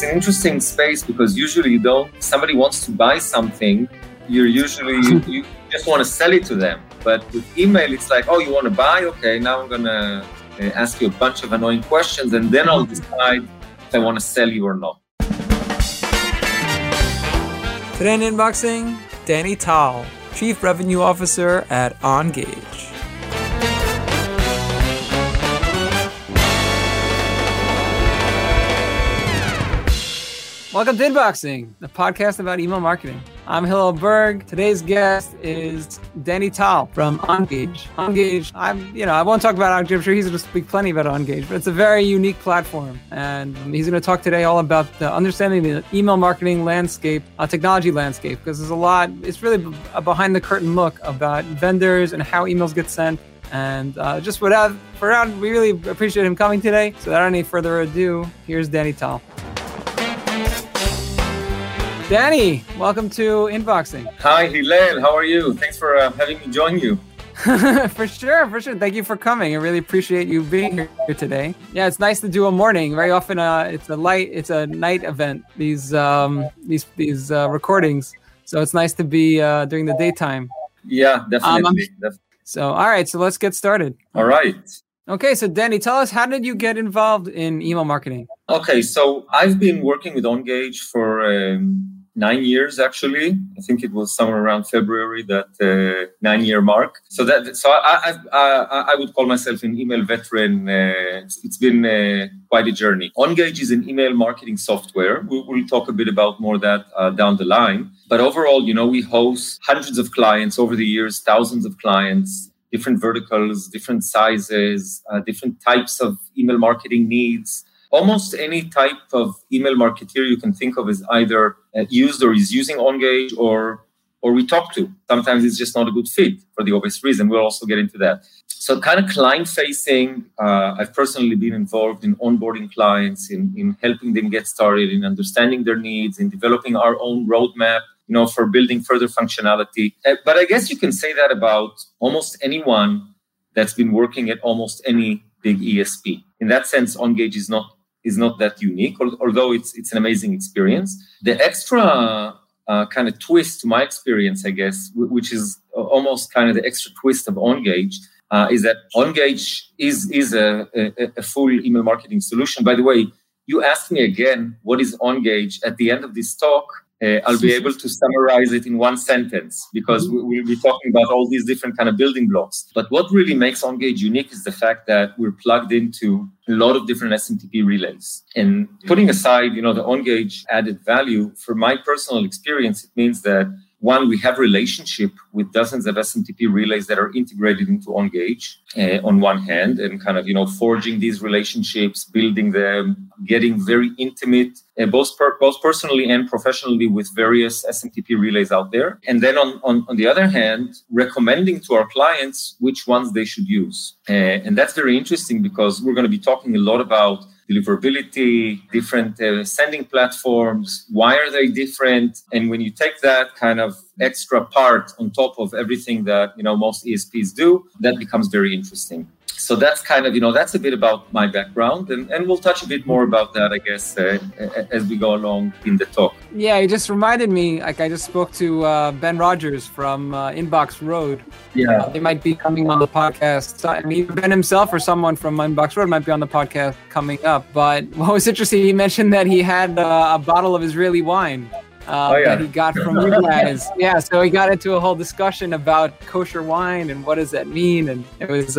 it's an interesting space because usually you don't, somebody wants to buy something, you just want to sell it to them. But with email, it's like, oh, you want to buy? Okay, now I'm going to ask you a bunch of annoying questions and then I'll decide if I want to sell you or not. Today in Inboxing, Danny Tal, Chief Revenue Officer at OnGage. Welcome to Inboxing, the podcast about email marketing. I'm Hillel Berg. Today's guest is Danny Tal from OnGage. OnGage, I won't talk about OnGage. I'm sure he's going to speak plenty about OnGage, but it's a very unique platform. And he's going to talk today all about understanding the email marketing landscape, technology landscape, because there's a lot, it's really a behind the curtain look about vendors and how emails get sent. And we really appreciate him coming today. So without any further ado, here's Danny Tal. Danny, welcome to Inboxing. Hi, Hillel. How are you? Thanks for having me join you. For sure. Thank you for coming. I really appreciate you being here today. Yeah, it's nice to do a morning. Very often, it's a night event. These recordings. So it's nice to be during the daytime. Yeah, definitely. So all right, so let's get started. All right. Okay, so Danny, tell us, how did you get involved in email marketing? Okay, so I've been working with OnGage for 9 years, actually. I think it was somewhere around February, that 9-year mark. So I would call myself an email veteran. It's been quite a journey. OnGage is an email marketing software. We'll talk a bit about more of that down the line. But overall, we host hundreds of clients over the years, thousands of clients, different verticals, different sizes, different types of email marketing needs. Almost any type of email marketeer you can think of is either used or is using OnGage or we talk to. Sometimes it's just not a good fit for the obvious reason. We'll also get into that. So kind of client-facing, I've personally been involved in onboarding clients, in helping them get started, in understanding their needs, in developing our own roadmap, for building further functionality. But I guess you can say that about almost anyone that's been working at almost any big ESP. In that sense, OnGage is not that unique, although it's an amazing experience. The extra kind of twist to my experience, I guess, which is almost kind of the extra twist of OnGage, is that OnGage is a full email marketing solution. By the way, you asked me again, what is OnGage? At the end of this talk, I'll be able to summarize it in one sentence because we'll be talking about all these different kind of building blocks. But what really makes OnGage unique is the fact that we're plugged into a lot of different SMTP relays. And putting aside, the OnGage added value, from my personal experience, it means that one, we have relationship with dozens of SMTP relays that are integrated into OnGage on one hand, and kind of, forging these relationships, building them, getting very intimate, both personally and professionally with various SMTP relays out there. And then on the other hand, recommending to our clients which ones they should use. And that's very interesting because we're going to be talking a lot about deliverability, different sending platforms, why are they different? And when you take that kind of extra part on top of everything that, most ESPs do, that becomes very interesting. So that's kind of, that's a bit about my background, and we'll touch a bit more about that, I guess, as we go along in the talk. Yeah, you just reminded me, I just spoke to Ben Rogers from Inbox Road. Yeah. They might be coming on the podcast. I mean, Ben himself or someone from Inbox Road might be on the podcast coming up. But what was interesting, he mentioned that he had a bottle of Israeli wine. That he got from you guys. Yeah, so we got into a whole discussion about kosher wine and what does that mean. And it was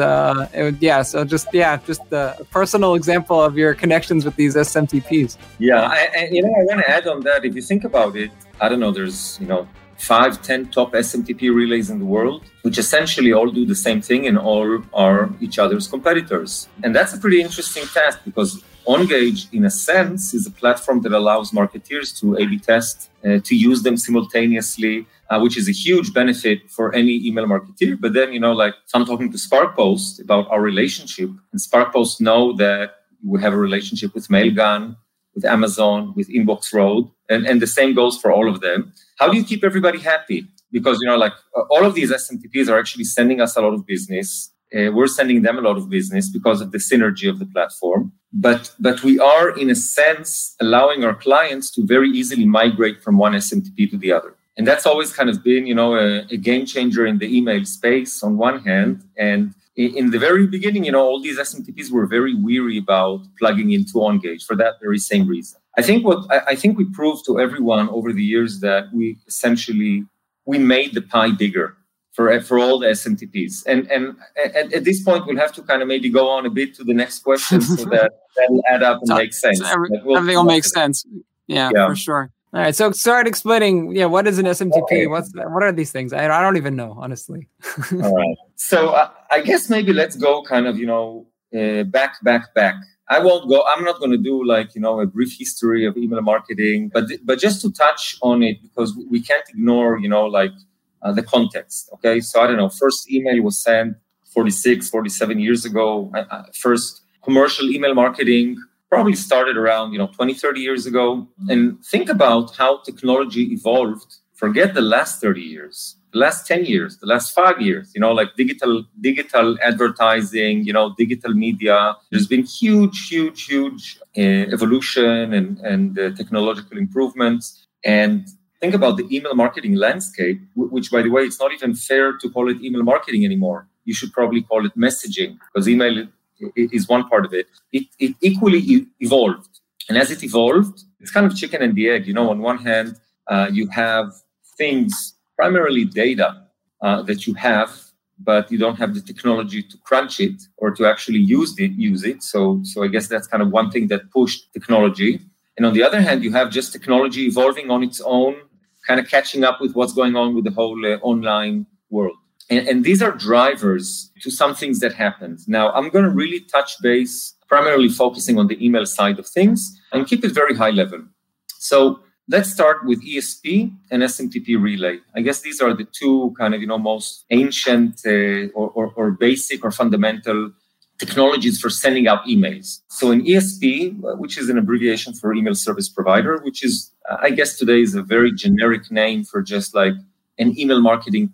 just a personal example of your connections with these SMTPs. Yeah, I want to add on that. If you think about it, I don't know, there's, 5-10 top SMTP relays in the world, which essentially all do the same thing and all are each other's competitors. And that's a pretty interesting task because OnGage, in a sense, is a platform that allows marketeers to A/B test, to use them simultaneously, which is a huge benefit for any email marketeer. But then, I'm talking to SparkPost about our relationship, and SparkPost know that we have a relationship with Mailgun, with Amazon, with Inbox Road, and the same goes for all of them. How do you keep everybody happy? Because, all of these SMTPs are actually sending us a lot of business. We're sending them a lot of business because of the synergy of the platform. But we are, in a sense, allowing our clients to very easily migrate from one SMTP to the other. And that's always kind of been, you know, a game changer in the email space on one hand. And in the very beginning, you know, all these SMTPs were very weary about plugging into OnGage for that very same reason. I think we proved to everyone over the years that we made the pie bigger for all the SMTPs. And at this point, we'll have to kind of maybe go on a bit to the next question so that that'll add up and make sense. Everything will make sense. Yeah, for sure. All right. So start explaining, what is an SMTP? Okay. What are these things? I don't even know, honestly. All right. So I guess maybe let's go kind of, back. I'm not going to do a brief history of email marketing, but just to touch on it, because we can't ignore, the context. Okay. So I don't know, first email was sent 46, 47 years ago. First commercial email marketing probably started around, 20, 30 years ago. And think about how technology evolved. Forget the last 30 years, the last 10 years, the last 5 years, digital advertising, digital media. There's been huge evolution and technological improvements. And think about the email marketing landscape, which, by the way, it's not even fair to call it email marketing anymore. You should probably call it messaging, because email is one part of it. It equally evolved. And as it evolved, it's kind of chicken and the egg. On one hand, you have things, primarily data that you have, but you don't have the technology to crunch it or to actually use it. So I guess that's kind of one thing that pushed technology. And on the other hand, you have just technology evolving on its own, kind of catching up with what's going on with the whole online world. And these are drivers to some things that happened. Now, I'm going to really touch base, primarily focusing on the email side of things, and keep it very high level. So let's start with ESP and SMTP relay. I guess these are the two kind of, most ancient or basic or fundamental technologies for sending out emails. So an ESP, which is an abbreviation for email service provider, which is, I guess today is a very generic name for just like an email marketing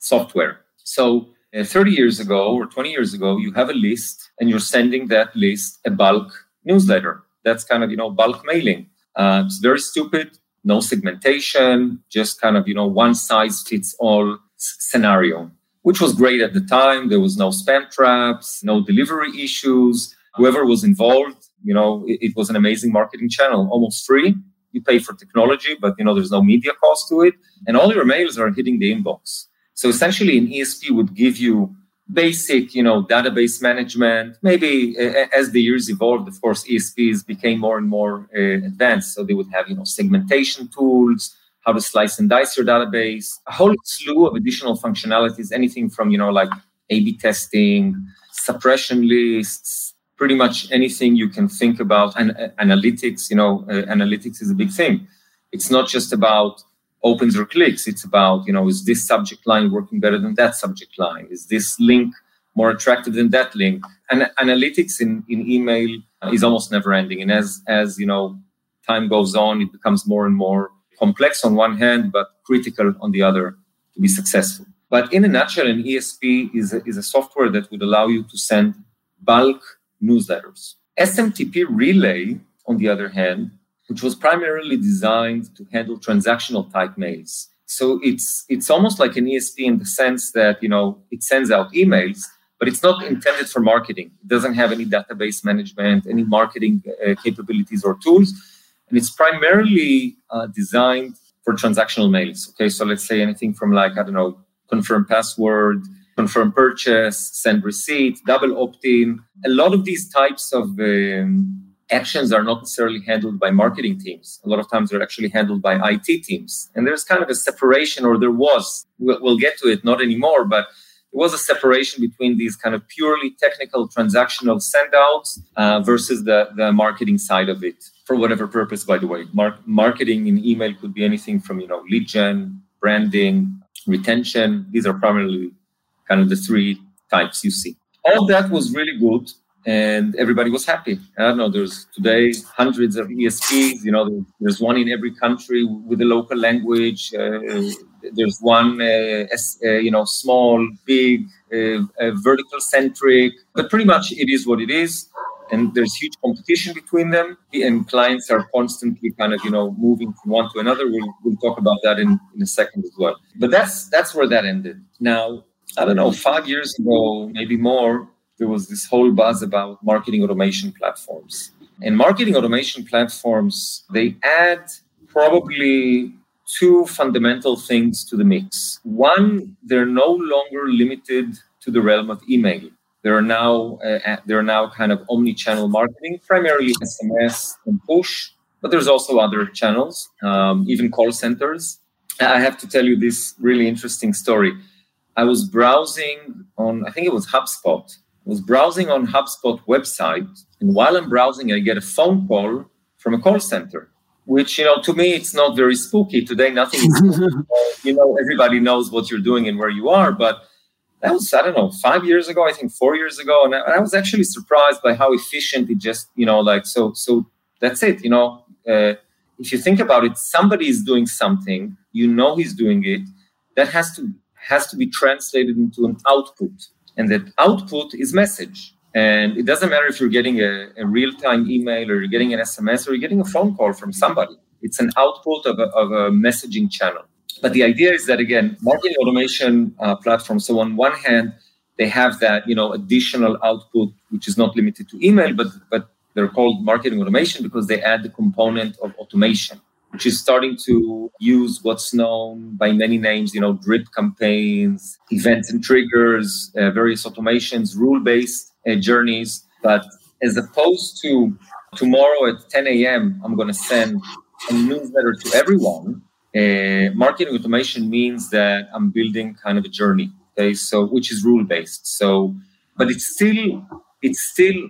software. So 30 years ago or 20 years ago, you have a list and you're sending that list a bulk newsletter. That's kind of, bulk mailing. It's very stupid, no segmentation, just kind of, one size fits all scenario, which was great at the time. There was no spam traps, no delivery issues. Whoever was involved, it was an amazing marketing channel, almost free. You pay for technology, but, there's no media cost to it. And all your mails are hitting the inbox. So essentially, an ESP would give you basic, database management. Maybe as the years evolved, of course, ESPs became more and more advanced. So they would have, segmentation tools, how to slice and dice your database, a whole slew of additional functionalities, anything from, A/B testing, suppression lists, pretty much anything you can think about. And analytics, analytics is a big thing. It's not just about opens or clicks. It's about, is this subject line working better than that subject line? Is this link more attractive than that link? And analytics in email is almost never ending. And as time goes on, it becomes more and more complex on one hand, but critical on the other to be successful. But in a nutshell, an ESP is a software that would allow you to send bulk newsletters. SMTP Relay, on the other hand, which was primarily designed to handle transactional type mails. So it's almost like an ESP in the sense that, it sends out emails, but it's not intended for marketing. It doesn't have any database management, any marketing capabilities or tools. And it's primarily designed for transactional mails. Okay, so let's say anything from confirm password, confirm purchase, send receipt, double opt-in. A lot of these types of actions are not necessarily handled by marketing teams. A lot of times they're actually handled by IT teams. And there's kind of a separation, or there was, we'll get to it, not anymore, but there was a separation between these kind of purely technical transactional send-outs versus the marketing side of it, for whatever purpose, by the way. Marketing in email could be anything from, lead gen, branding, retention. These are primarily kind of the three types you see. All that was really good. And everybody was happy. I don't know, there's today hundreds of ESPs, there's one in every country with a local language. there's one, small, big, vertical centric, but pretty much it is what it is. And there's huge competition between them, and clients are constantly kind of, moving from one to another. We'll talk about that in a second as well. But that's where that ended. Now, I don't know, 5 years ago, maybe more, there was this whole buzz about marketing automation platforms. And marketing automation platforms, they add probably two fundamental things to the mix. One, they're no longer limited to the realm of email. There are now kind of omni-channel marketing, primarily SMS and push, but there's also other channels, even call centers. I have to tell you this really interesting story. I was browsing on, I think it was HubSpot. I was browsing on HubSpot website, and while I'm browsing, I get a phone call from a call center, which, to me, it's not very spooky. Today, nothing is spooky. Everybody knows what you're doing and where you are, but that was, 5 years ago, I think 4 years ago. And I was actually surprised by how efficient it just, so that's it. If you think about it, somebody is doing something, he's doing it. That has to be translated into an output. And that output is message. And it doesn't matter if you're getting a real-time email or you're getting an SMS or you're getting a phone call from somebody. It's an output of a messaging channel. But the idea is that, again, marketing automation platforms, so on one hand, they have that, additional output, which is not limited to email, but they're called marketing automation because they add the component of automation, which is starting to use what's known by many names, drip campaigns, events and triggers, various automations, rule-based journeys. But as opposed to tomorrow at 10 a.m., I'm going to send a newsletter to everyone, marketing automation means that I'm building kind of a journey, okay? So, which is rule-based. So, but it's still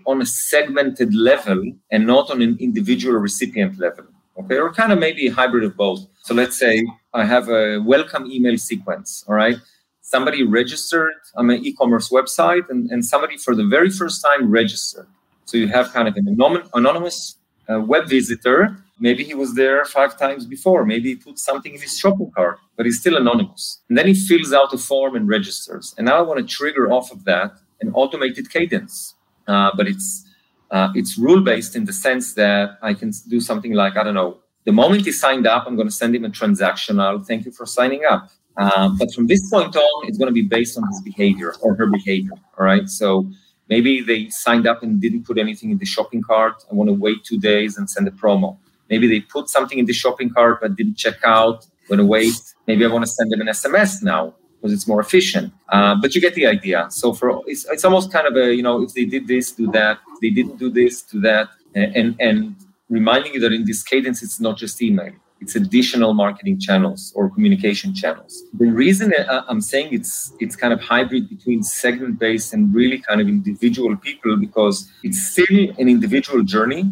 on a segmented level and not on an individual recipient level, okay? Or kind of maybe a hybrid of both. So let's say I have a welcome email sequence, all right? Somebody registered on an e-commerce website and somebody for the very first time registered. So you have kind of an anonymous web visitor. Maybe he was there 5 times before. Maybe he put something in his shopping cart, but he's still anonymous. And then he fills out a form and registers. And now I want to trigger off of that an automated cadence. But it's rule-based in the sense that I can do something like, I don't know, the moment he signed up, I'm going to send him a transactional, thank you for signing up. But from this point on, it's going to be based on his behavior or her behavior, all right? So maybe they signed up and didn't put anything in the shopping cart. I want to wait 2 days and send a promo. Maybe they put something in the shopping cart but didn't check out. Going to wait. Maybe I want to send them an SMS now because it's more efficient. But you get the idea. So it's almost kind of a if they did this, do that. If they didn't do this, do that. And reminding you that in this cadence, it's not just email. It's additional marketing channels or communication channels. The reason I'm saying it's kind of hybrid between segment-based and really kind of individual people because it's still an individual journey.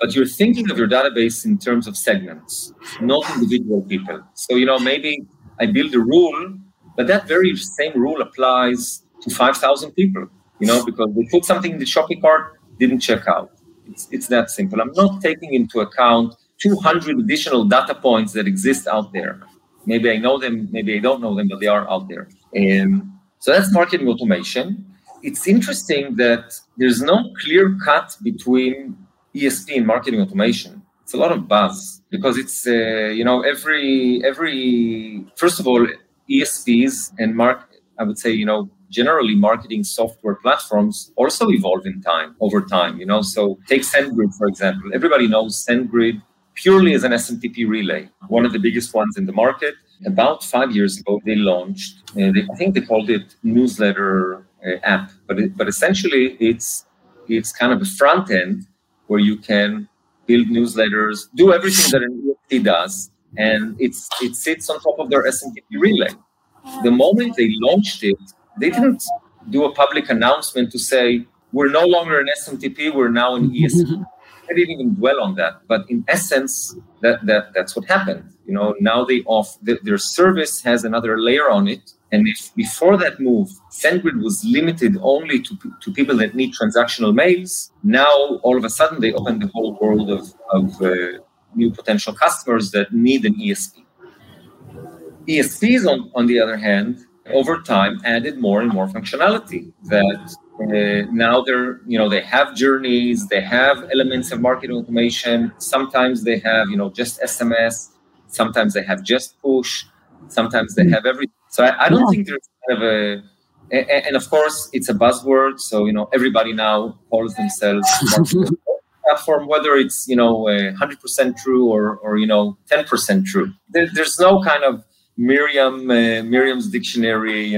But you're thinking of your database in terms of segments, not individual people. So, maybe I build a rule, but that very same rule applies to 5,000 people, because they put something in the shopping cart, didn't check out. It's that simple. I'm not taking into account 200 additional data points that exist out there. Maybe I know them, maybe I don't know them, but they are out there. So that's marketing automation. It's interesting that there's no clear cut between ESP and marketing automation. It's a lot of buzz because it's, first of all, ESPs and generally marketing software platforms also evolve in time, over time, So take SendGrid, for example. Everybody knows SendGrid purely as an SMTP relay, one of the biggest ones in the market. About 5 years ago, they launched, I think they called it newsletter app, but essentially it's kind of a front end where you can build newsletters, do everything that an ESP does, and it sits on top of their SMTP relay. The moment they launched it, they didn't do a public announcement to say, we're no longer an SMTP, we're now an ESP. They didn't even dwell on that. But in essence, that's what happened. Now their service has another layer on it. And if before that move, SendGrid was limited only to people that need transactional mails, now all of a sudden they open the whole world of new potential customers that need an ESP. ESPs, on the other hand, over time added more and more functionality that now they have journeys, they have elements of marketing automation. Sometimes they have, just SMS. Sometimes they have just push. Sometimes they have everything. So I don't think there's kind of and of course it's a buzzword. So, everybody now calls themselves platform, whether it's, 100% true or 10% true. There's no kind of Merriam's dictionary,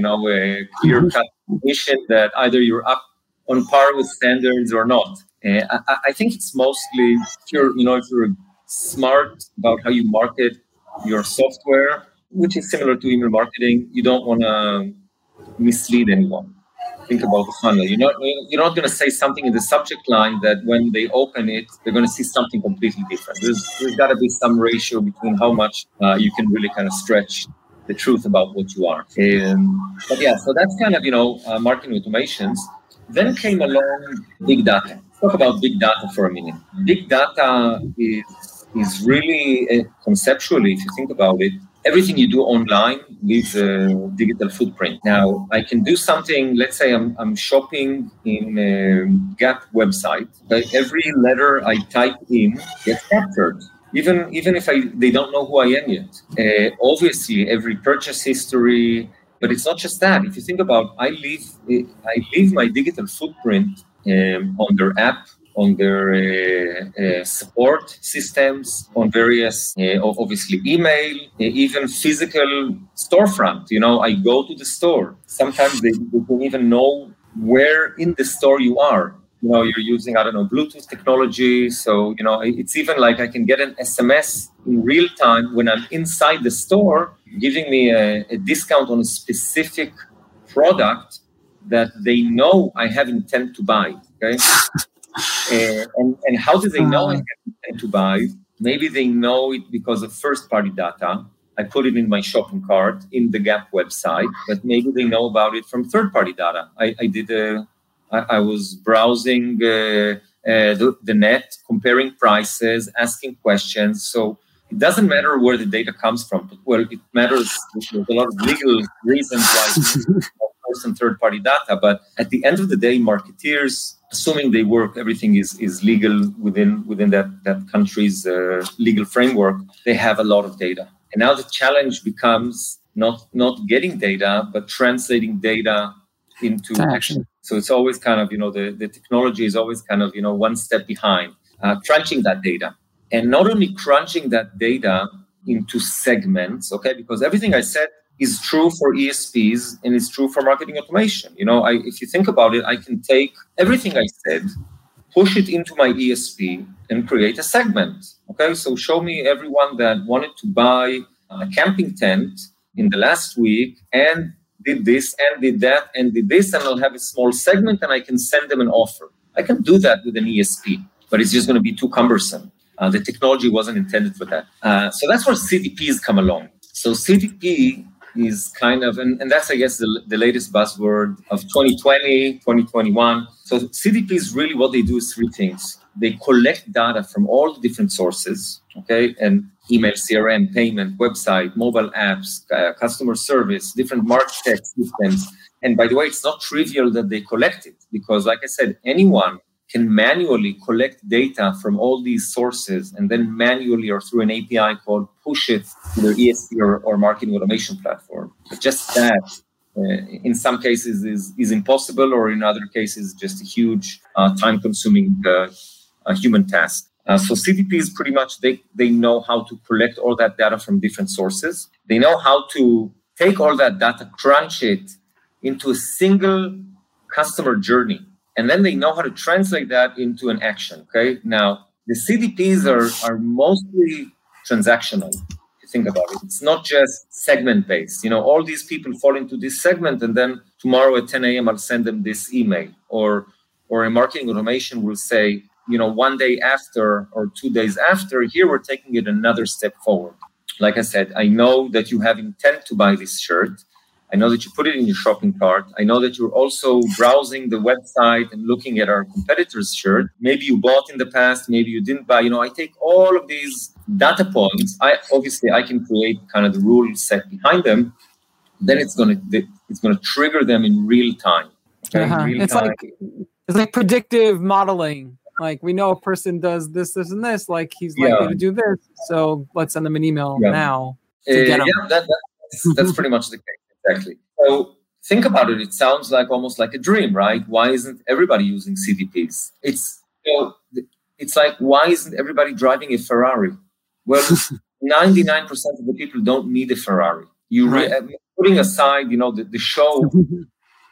clear-cut definition that either you're up on par with standards or not. I think it's mostly, if you're smart about how you market your software, which is similar to email marketing, you don't want to mislead anyone. Think about the funnel. You're not going to say something in the subject line that when they open it, they're going to see something completely different. There's got to be some ratio between how much you can really kind of stretch the truth about what you are. So that's kind of, marketing automations. Then came along big data. Let's talk about big data for a minute. Big data is really, conceptually, if you think about it, everything you do online leaves a digital footprint. Now, I can do something, let's say I'm shopping in a Gap website. But every letter I type in gets captured, even if they don't know who I am yet. Obviously, every purchase history, but it's not just that. If you think about I leave my digital footprint on their app, on their support systems, on various, obviously, email, even physical storefront. I go to the store. Sometimes they don't even know where in the store you are. You're using, Bluetooth technology. So, it's even like I can get an SMS in real time when I'm inside the store, giving me a discount on a specific product that they know I have intent to buy, okay? And how do they know I have intent to buy? Maybe they know it because of first-party data. I put it in my shopping cart in the Gap website, but maybe they know about it from third-party data. I was browsing the net, comparing prices, asking questions. So it doesn't matter where the data comes from. Well, it matters. There's a lot of legal reasons why. And third-party data, but at the end of the day, marketeers, assuming they work, everything is legal within that country's legal framework. They have a lot of data, and now the challenge becomes not getting data, but translating data into action. So it's always kind of the technology is always kind of one step behind, crunching that data, and not only crunching that data into segments. Okay, because everything I said is true for ESPs and it's true for marketing automation. If you think about it, I can take everything I said, push it into my ESP and create a segment. Okay, so show me everyone that wanted to buy a camping tent in the last week and did this and did that and did this, and I'll have a small segment and I can send them an offer. I can do that with an ESP, but it's just going to be too cumbersome. The technology wasn't intended for that. So that's where CDPs come along. So CDP is kind of, and that's, I guess, the latest buzzword of 2020, 2021. So CDP is really what they do is three things. They collect data from all the different sources, okay? And email, CRM, payment, website, mobile apps, customer service, different market systems. And by the way, it's not trivial that they collect it because, like I said, anyone can manually collect data from all these sources and then manually or through an API call push it to their ESP or marketing automation platform. But just that, in some cases, is impossible, or in other cases, just a huge time-consuming human task. So CDPs pretty much, they know how to collect all that data from different sources. They know how to take all that data, crunch it into a single customer journey. And then they know how to translate that into an action, okay? Now, the CDPs are mostly transactional, if you think about it. It's not just segment-based. All these people fall into this segment, and then tomorrow at 10 a.m. I'll send them this email. Or a marketing automation will say, 1 day after or 2 days after, here we're taking it another step forward. Like I said, I know that you have intent to buy this shirt. I know that you put it in your shopping cart. I know that you're also browsing the website and looking at our competitor's shirt. Maybe you bought in the past, maybe you didn't buy. You know, I take all of these data points. I can create kind of the rule set behind them. Then it's gonna trigger them in real time. Okay? Uh-huh. It's like predictive modeling. Like, we know a person does this, this, and this. Like, he's likely to do this. So let's send them an email now to get them. Yeah, that's pretty much the case. Exactly. So think about it. It sounds like almost like a dream, right? Why isn't everybody using CDPs? It's like, why isn't everybody driving a Ferrari? Well, 99% of the people don't need a Ferrari. Putting aside, the show,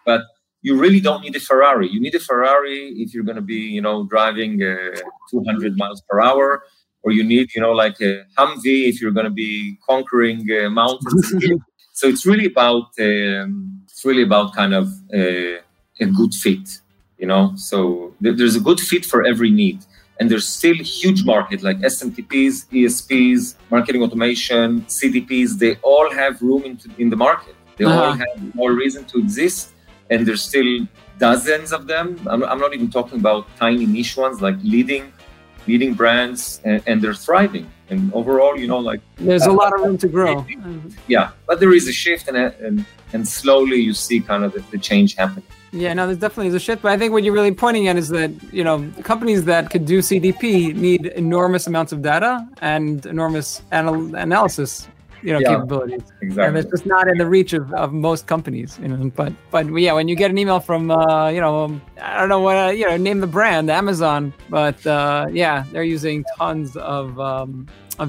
but you really don't need a Ferrari. You need a Ferrari if you're going to be, driving 200 miles per hour, or you need, like a Humvee if you're going to be conquering mountains. So it's really about kind of a good fit, So there's a good fit for every need, and there's still a huge market like SMTPs, ESPs, marketing automation, CDPs. They all have room in the market. They all have more reason to exist, and there's still dozens of them. I'm not even talking about tiny niche ones like leading brands, and they're thriving. And overall, there's a lot of room to grow. Yeah, but there is a shift, and slowly you see kind of the change happening. Yeah, no, there definitely is a shift. But I think what you're really pointing at is that, companies that could do CDP need enormous amounts of data and enormous analysis, capabilities. Exactly. And it's just not in the reach of most companies. But when you get an email from, I don't know what, name the brand, Amazon. But they're using tons of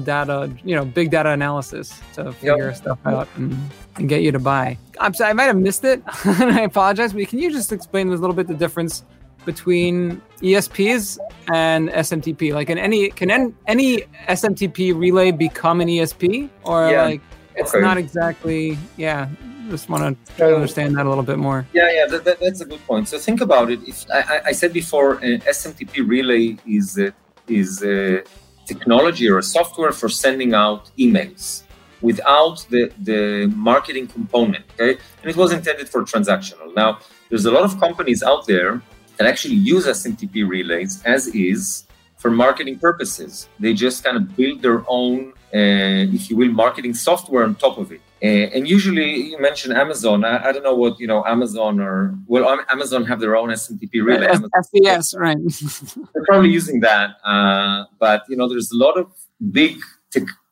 data, big data analysis to figure stuff out and get you to buy. I'm sorry, I might have missed it, and I apologize, but can you just explain a little bit the difference between ESPs and SMTP? Like, can any SMTP relay become an ESP? Or it's not exactly, just want to try to understand that a little bit more. Yeah, that's a good point. So think about it. If I said before, an SMTP relay is technology or a software for sending out emails without the marketing component, okay? And it was intended for transactional. Now, there's a lot of companies out there that actually use SMTP relays as is for marketing purposes. They just kind of build their own, marketing software on top of it. And usually, you mentioned Amazon. I don't know what, Amazon Amazon have their own SMTP relay. SES, right. They're probably using that. But, there's a lot of big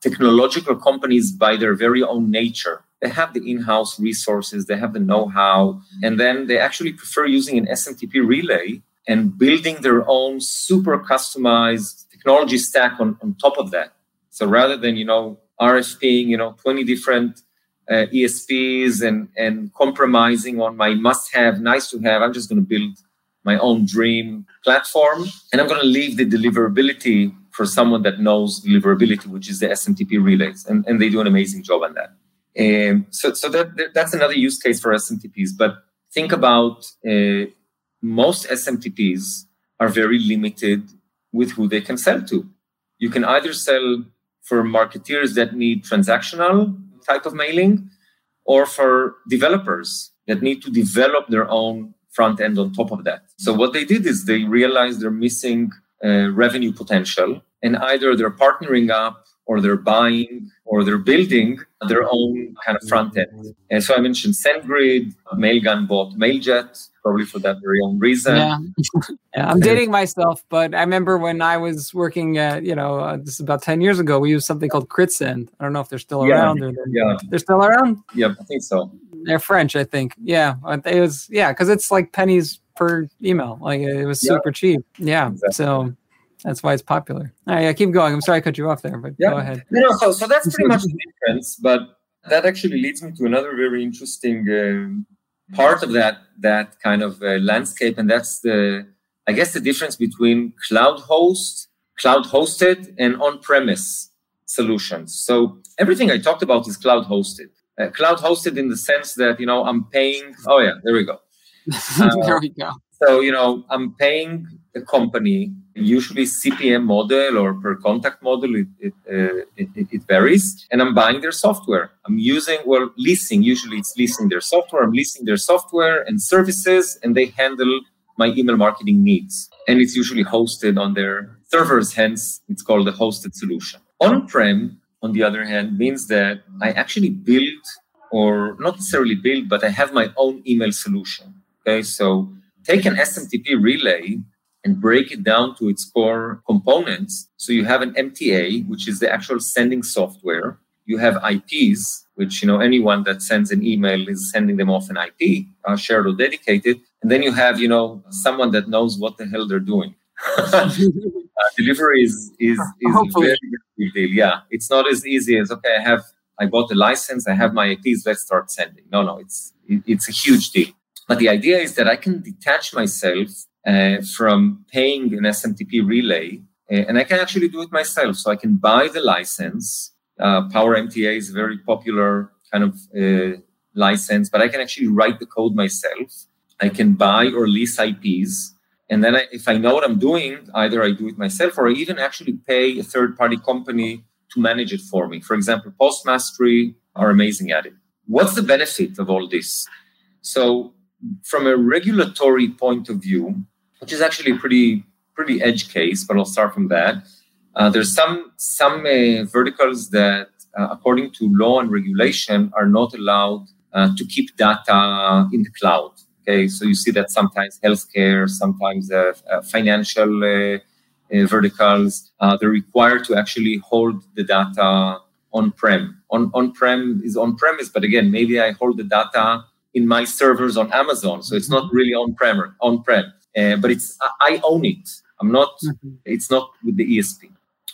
technological companies by their very own nature. They have the in-house resources, they have the know-how, and then they actually prefer using an SMTP relay and building their own super customized technology stack on top of that. So rather than, RFPing, 20 different ESPs and compromising on my must-have, nice-to-have, I'm just going to build my own dream platform, and I'm going to leave the deliverability for someone that knows deliverability, which is the SMTP relays, and they do an amazing job on that. So that's another use case for SMTPs. But think about most SMTPs are very limited with who they can sell to. You can either sell for marketeers that need transactional type of mailing, or for developers that need to develop their own front end on top of that. So what they did is they realized they're missing revenue potential, and either they're partnering up, or they're buying, or they're building their own kind of front end. And so I mentioned SendGrid, Mailgun bought Mailjet, probably for that very own reason. Yeah. I'm dating myself, but I remember when I was working at, this is about 10 years ago, we used something called CritSend. I don't know if they're still around. They're still around? Yeah, I think so. They're French, I think. Yeah, it was, because it's like pennies per email. Like, it was super cheap. Yeah, exactly. So... that's why it's popular. All right, keep going. I'm sorry I cut you off there, but go ahead. So that's pretty much the difference. But that actually leads me to another very interesting part of that kind of landscape, and that's the difference between cloud hosted, and on-premise solutions. So everything I talked about is cloud hosted. Cloud hosted in the sense that I'm paying. Oh yeah, there we go. So, you know, I'm paying a company, usually CPM model or per contact model, it varies. And I'm buying their software. I'm using, well, leasing, usually it's leasing their software. I'm leasing their software and services, and they handle my email marketing needs. And it's usually hosted on their servers, hence it's called a hosted solution. On-prem, on the other hand, means that I actually build, or not necessarily build, but I have my own email solution. Okay, so take an SMTP relay and break it down to its core components. So you have an MTA, which is the actual sending software. You have IPs, which, you know, anyone that sends an email is sending them off an IP, shared or dedicated. And then you have, you know, someone that knows what the hell they're doing. Delivery is a very big deal. Yeah, it's not as easy as, okay, I bought the license, I have my IPs, let's start sending. No, it's a huge deal. But the idea is that I can detach myself from paying an SMTP relay, and I can actually do it myself. So I can buy the license. Power MTA is a very popular kind of license, but I can actually write the code myself. I can buy or lease IPs. And then if I know what I'm doing, either I do it myself or I even actually pay a third-party company to manage it for me. For example, Postmastery are amazing at it. What's the benefit of all this? So from a regulatory point of view, which is actually a pretty edge case, but I'll start from that. There's some verticals that, according to law and regulation, are not allowed to keep data in the cloud. Okay, so you see that sometimes healthcare, sometimes financial verticals, they're required to actually hold the data on-prem. On-prem is on-premise, but again, maybe I hold the data in my servers on Amazon, so it's not really on-prem, but it's I own it. I'm not. It's not with the ESP.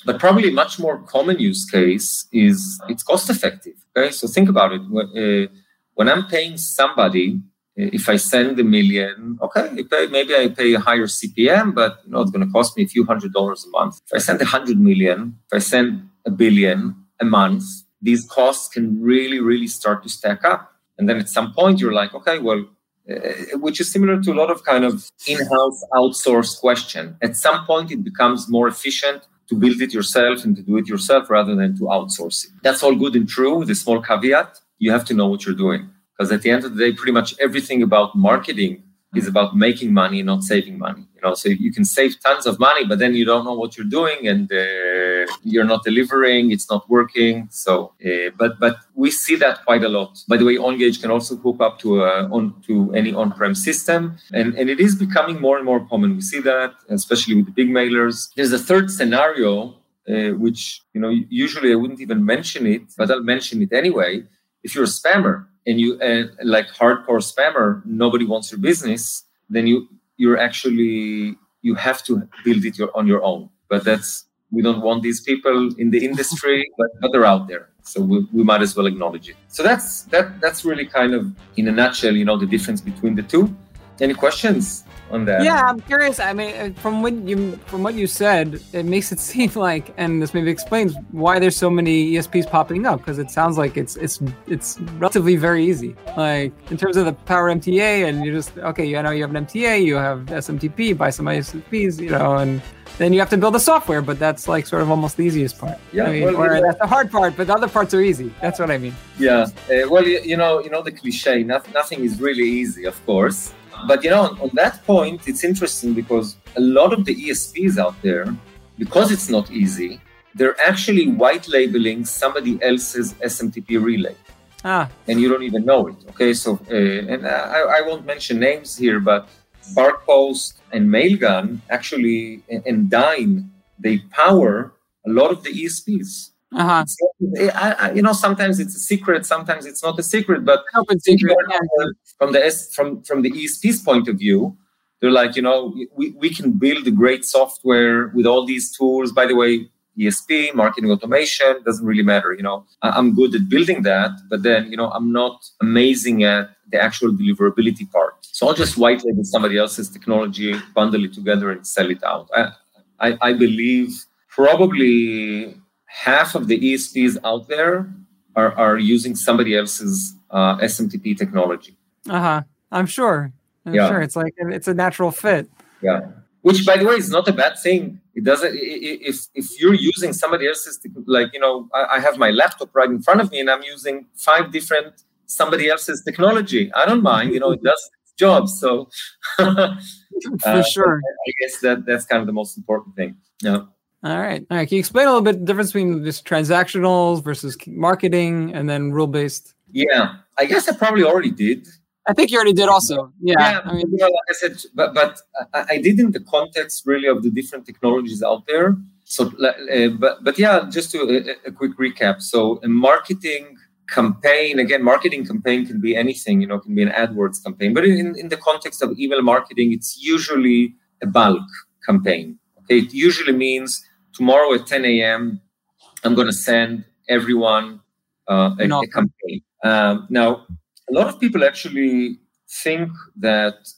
But probably much more common use case is it's cost-effective. Okay, so think about it. When I'm paying somebody. If I send $1 million, okay, maybe I pay a higher CPM, but you know it's going to cost me a few $100s a month. If I send $100 million, if I send $1 billion a month, these costs can really, really start to stack up. And then at some point you're like, okay, well, which is similar to a lot of kind of in-house outsourced question. At some point it becomes more efficient to build it yourself and to do it yourself rather than to outsource it. That's all good and true with a small caveat. You have to know what you're doing. Because at the end of the day, pretty much everything about marketing is about making money, not saving money. You know, so you can save tons of money, but then you don't know what you're doing, and you're not delivering. It's not working. So, but we see that quite a lot. By the way, OnGage can also hook up to any on-prem system, and it is becoming more and more common. We see that, especially with the big mailers. There's a third scenario, which you know usually I wouldn't even mention it, but I'll mention it anyway. If you're a spammer. And you like hardcore spammer, nobody wants your business. Then you have to build it on your own. But we don't want these people in the industry, but they're out there, so we might as well acknowledge it. So that's really kind of in a nutshell, you know, the difference between the two. Any questions on that? Yeah, I'm curious. I mean, from what you said, it makes it seem like, and this maybe explains why there's so many ESPs popping up, because it sounds like it's relatively very easy. Like in terms of the Power MTA, and you're just okay. You know, you have an MTA, you have SMTP, buy some ISPs, you know, and then you have to build the software. But that's like sort of almost the easiest part. Yeah, I mean, that's the hard part, but the other parts are easy. That's what I mean. Yeah. Well, you know the cliche. Nothing is really easy, of course. But, you know, on that point, it's interesting because a lot of the ESPs out there, because it's not easy, they're actually white labeling somebody else's SMTP relay. And you don't even know it. Okay, so and I won't mention names here, but SparkPost and Mailgun actually and Dyn, they power a lot of the ESPs. Uh-huh. So, you know, sometimes it's a secret, sometimes it's not a secret, but from the ESP's point of view, they're like, you know, we can build a great software with all these tools. By the way, ESP, marketing automation, doesn't really matter. You know, I'm good at building that, but then, you know, I'm not amazing at the actual deliverability part. So I'll just white label somebody else's technology, bundle it together and sell it out. I believe probably... half of the ESPs out there are using somebody else's SMTP technology. I'm sure. Yeah. Sure, it's like it's a natural fit. Yeah, which by the way is not a bad thing. It doesn't. If you're using somebody else's, I have my laptop right in front of me and I'm using 5 different somebody else's technology. I don't mind. It does its job. So for sure, I guess that's kind of the most important thing. Yeah. All right. Can you explain a little bit the difference between just transactional versus marketing and then rule based? Yeah, I guess I probably already did. I think you already did also. Yeah. Like I said, but I did in the context really of the different technologies out there. So, just to a quick recap. So a marketing campaign, can be anything, it can be an AdWords campaign. But in the context of email marketing, it's usually a bulk campaign. Okay, it usually means tomorrow at 10 a.m., I'm going to send everyone a campaign. Now, a lot of people actually think that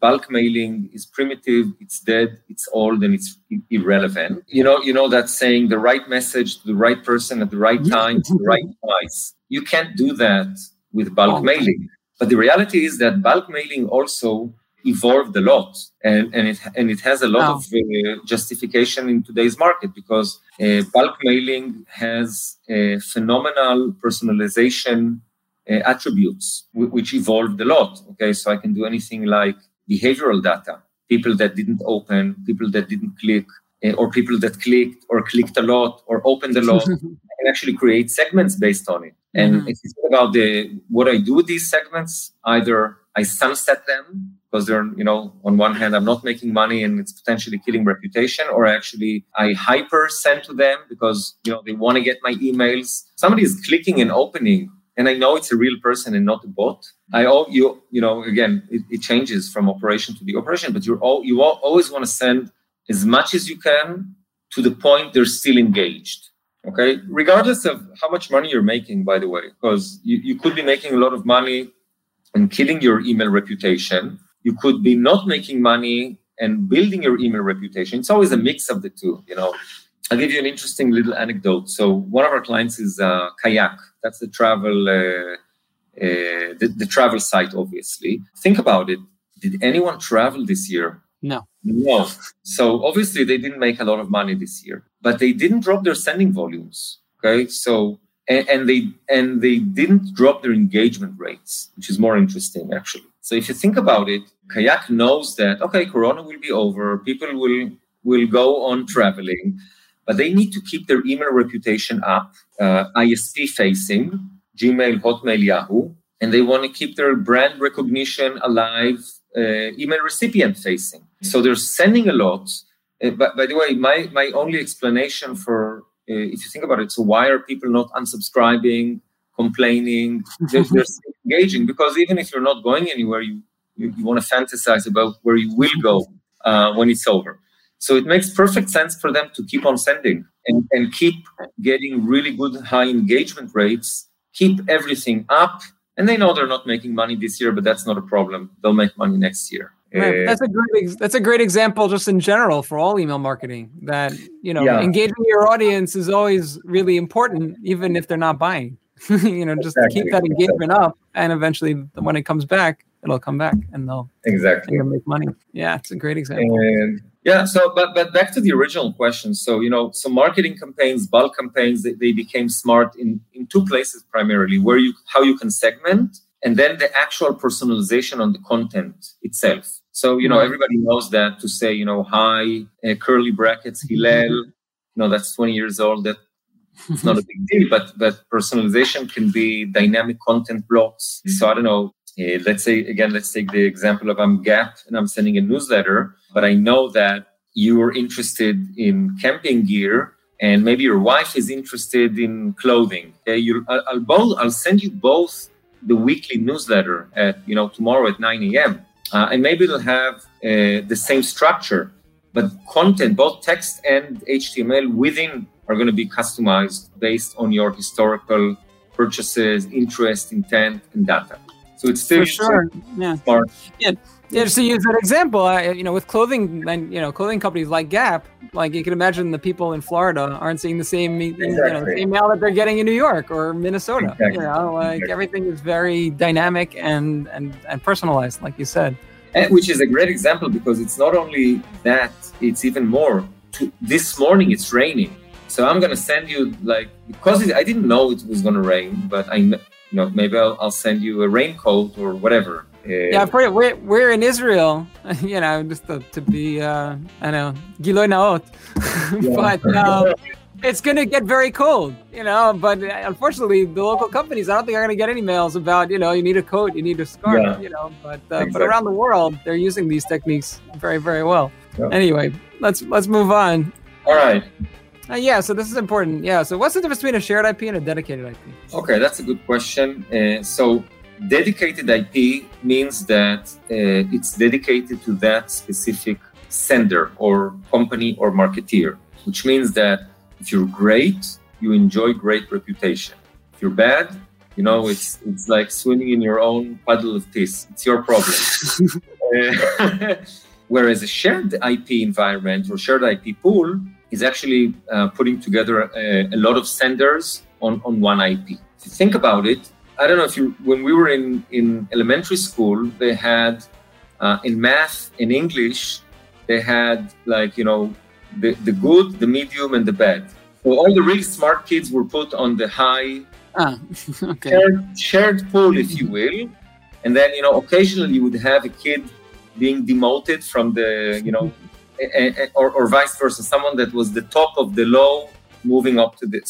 bulk mailing is primitive, it's dead, it's old, and it's irrelevant. You know that saying, the right message to the right person at the right time, to the right price. You can't do that with bulk mailing. But the reality is that bulk mailing also evolved a lot, and it has a lot of justification in today's market because bulk mailing has a phenomenal personalization attributes which evolved a lot. Okay, so I can do anything like behavioral data, people that didn't open, people that didn't click, or people that clicked or clicked a lot or opened a lot. I can actually create segments based on it. And if you think about what I do with these segments, either I sunset them because they're, on one hand, I'm not making money and it's potentially killing reputation, or actually I hyper send to them because, they want to get my emails. Somebody is clicking and opening and I know it's a real person and not a bot. It changes from operation to the operation, but you always want to send as much as you can to the point they're still engaged. Okay. Regardless of how much money you're making, by the way, because you could be making a lot of money and killing your email reputation. You could be not making money and building your email reputation. It's always a mix of the two, I'll give you an interesting little anecdote. So one of our clients is Kayak. That's the travel the travel site, obviously. Think about it. Did anyone travel this year? No. So obviously they didn't make a lot of money this year, but they didn't drop their sending volumes. Okay, so and they didn't drop their engagement rates, which is more interesting actually. So if you think about it, Kayak knows that Corona will be over, people will go on traveling. But they need to keep their email reputation up, ISP facing, Gmail, Hotmail, Yahoo. And they want to keep their brand recognition alive, email recipient facing. So they're sending a lot. But by the way, my only explanation for, if you think about it, so why are people not unsubscribing, complaining? They're still engaging because even if you're not going anywhere, you want to fantasize about where you will go when it's over. So it makes perfect sense for them to keep on sending and keep getting really good high engagement rates, keep everything up. And they know they're not making money this year, but that's not a problem. They'll make money next year. Right. That's a great example just in general for all email marketing that, engaging your audience is always really important, even if they're not buying, just to keep that engagement up. And eventually when it comes back, it'll come back and they'll make money. Yeah, it's a great example. So back to the original question. So, so marketing campaigns, bulk campaigns, they became smart in two places primarily, how you can segment and then the actual personalization on the content itself. So, everybody knows that to say, hi, curly brackets, Hillel, that's 20 years old. That it's not a big deal, but personalization can be dynamic content blocks. So I don't know. Let's take the example of I'm Gap and I'm sending a newsletter, but I know that you are interested in camping gear and maybe your wife is interested in clothing. Okay, I'll send you both the weekly newsletter at, tomorrow at 9 a.m. And maybe it'll have the same structure, but content, both text and HTML within are going to be customized based on your historical purchases, interest, intent, and data. So it's still smart. Yeah. So use that example, with clothing and clothing companies like Gap, like you can imagine the people in Florida aren't seeing the same same mail that they're getting in New York or Minnesota. Everything is very dynamic and personalized, like you said. which is a great example because it's not only that, it's even more. This morning it's raining. So I'm going to send you because I didn't know it was going to rain, but maybe I'll send you a raincoat or whatever. Yeah, we're in Israel, just to be, Giloi Naot. But it's going to get very cold, but unfortunately the local companies, I don't think are going to get any mails about, you need a coat, you need a scarf, exactly. But around the world, they're using these techniques very, very well. Yeah. Anyway, let's move on. All right. So this is important. Yeah, so what's the difference between a shared IP and a dedicated IP? Okay, that's a good question. So dedicated IP means that it's dedicated to that specific sender or company or marketeer, which means that if you're great, you enjoy great reputation. If you're bad, it's like swimming in your own puddle of piss. It's your problem. Whereas a shared IP environment or shared IP pool is actually putting together a lot of senders on one IP. If you think about it, I don't know if when we were in elementary school, they had in math and English, they had the good, the medium, and the bad. So all the really smart kids were put on the high shared pool, if you will. And then, occasionally you would have a kid being demoted from the, or vice versa, someone that was the top of the low moving up to the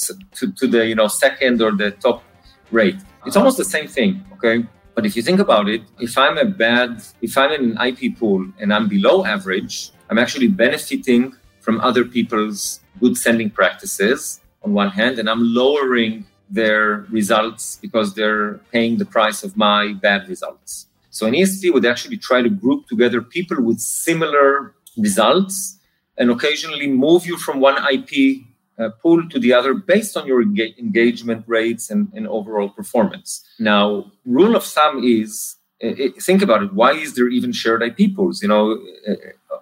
second or the top rate. It's almost the same thing, okay? But if you think about it, if I'm in an IP pool and I'm below average, I'm actually benefiting from other people's good sending practices on one hand, and I'm lowering their results because they're paying the price of my bad results. So an ESP would actually try to group together people with similar results and occasionally move you from one IP pool to the other based on your engagement rates and overall performance. Now, rule of thumb is, think about it, why is there even shared IP pools?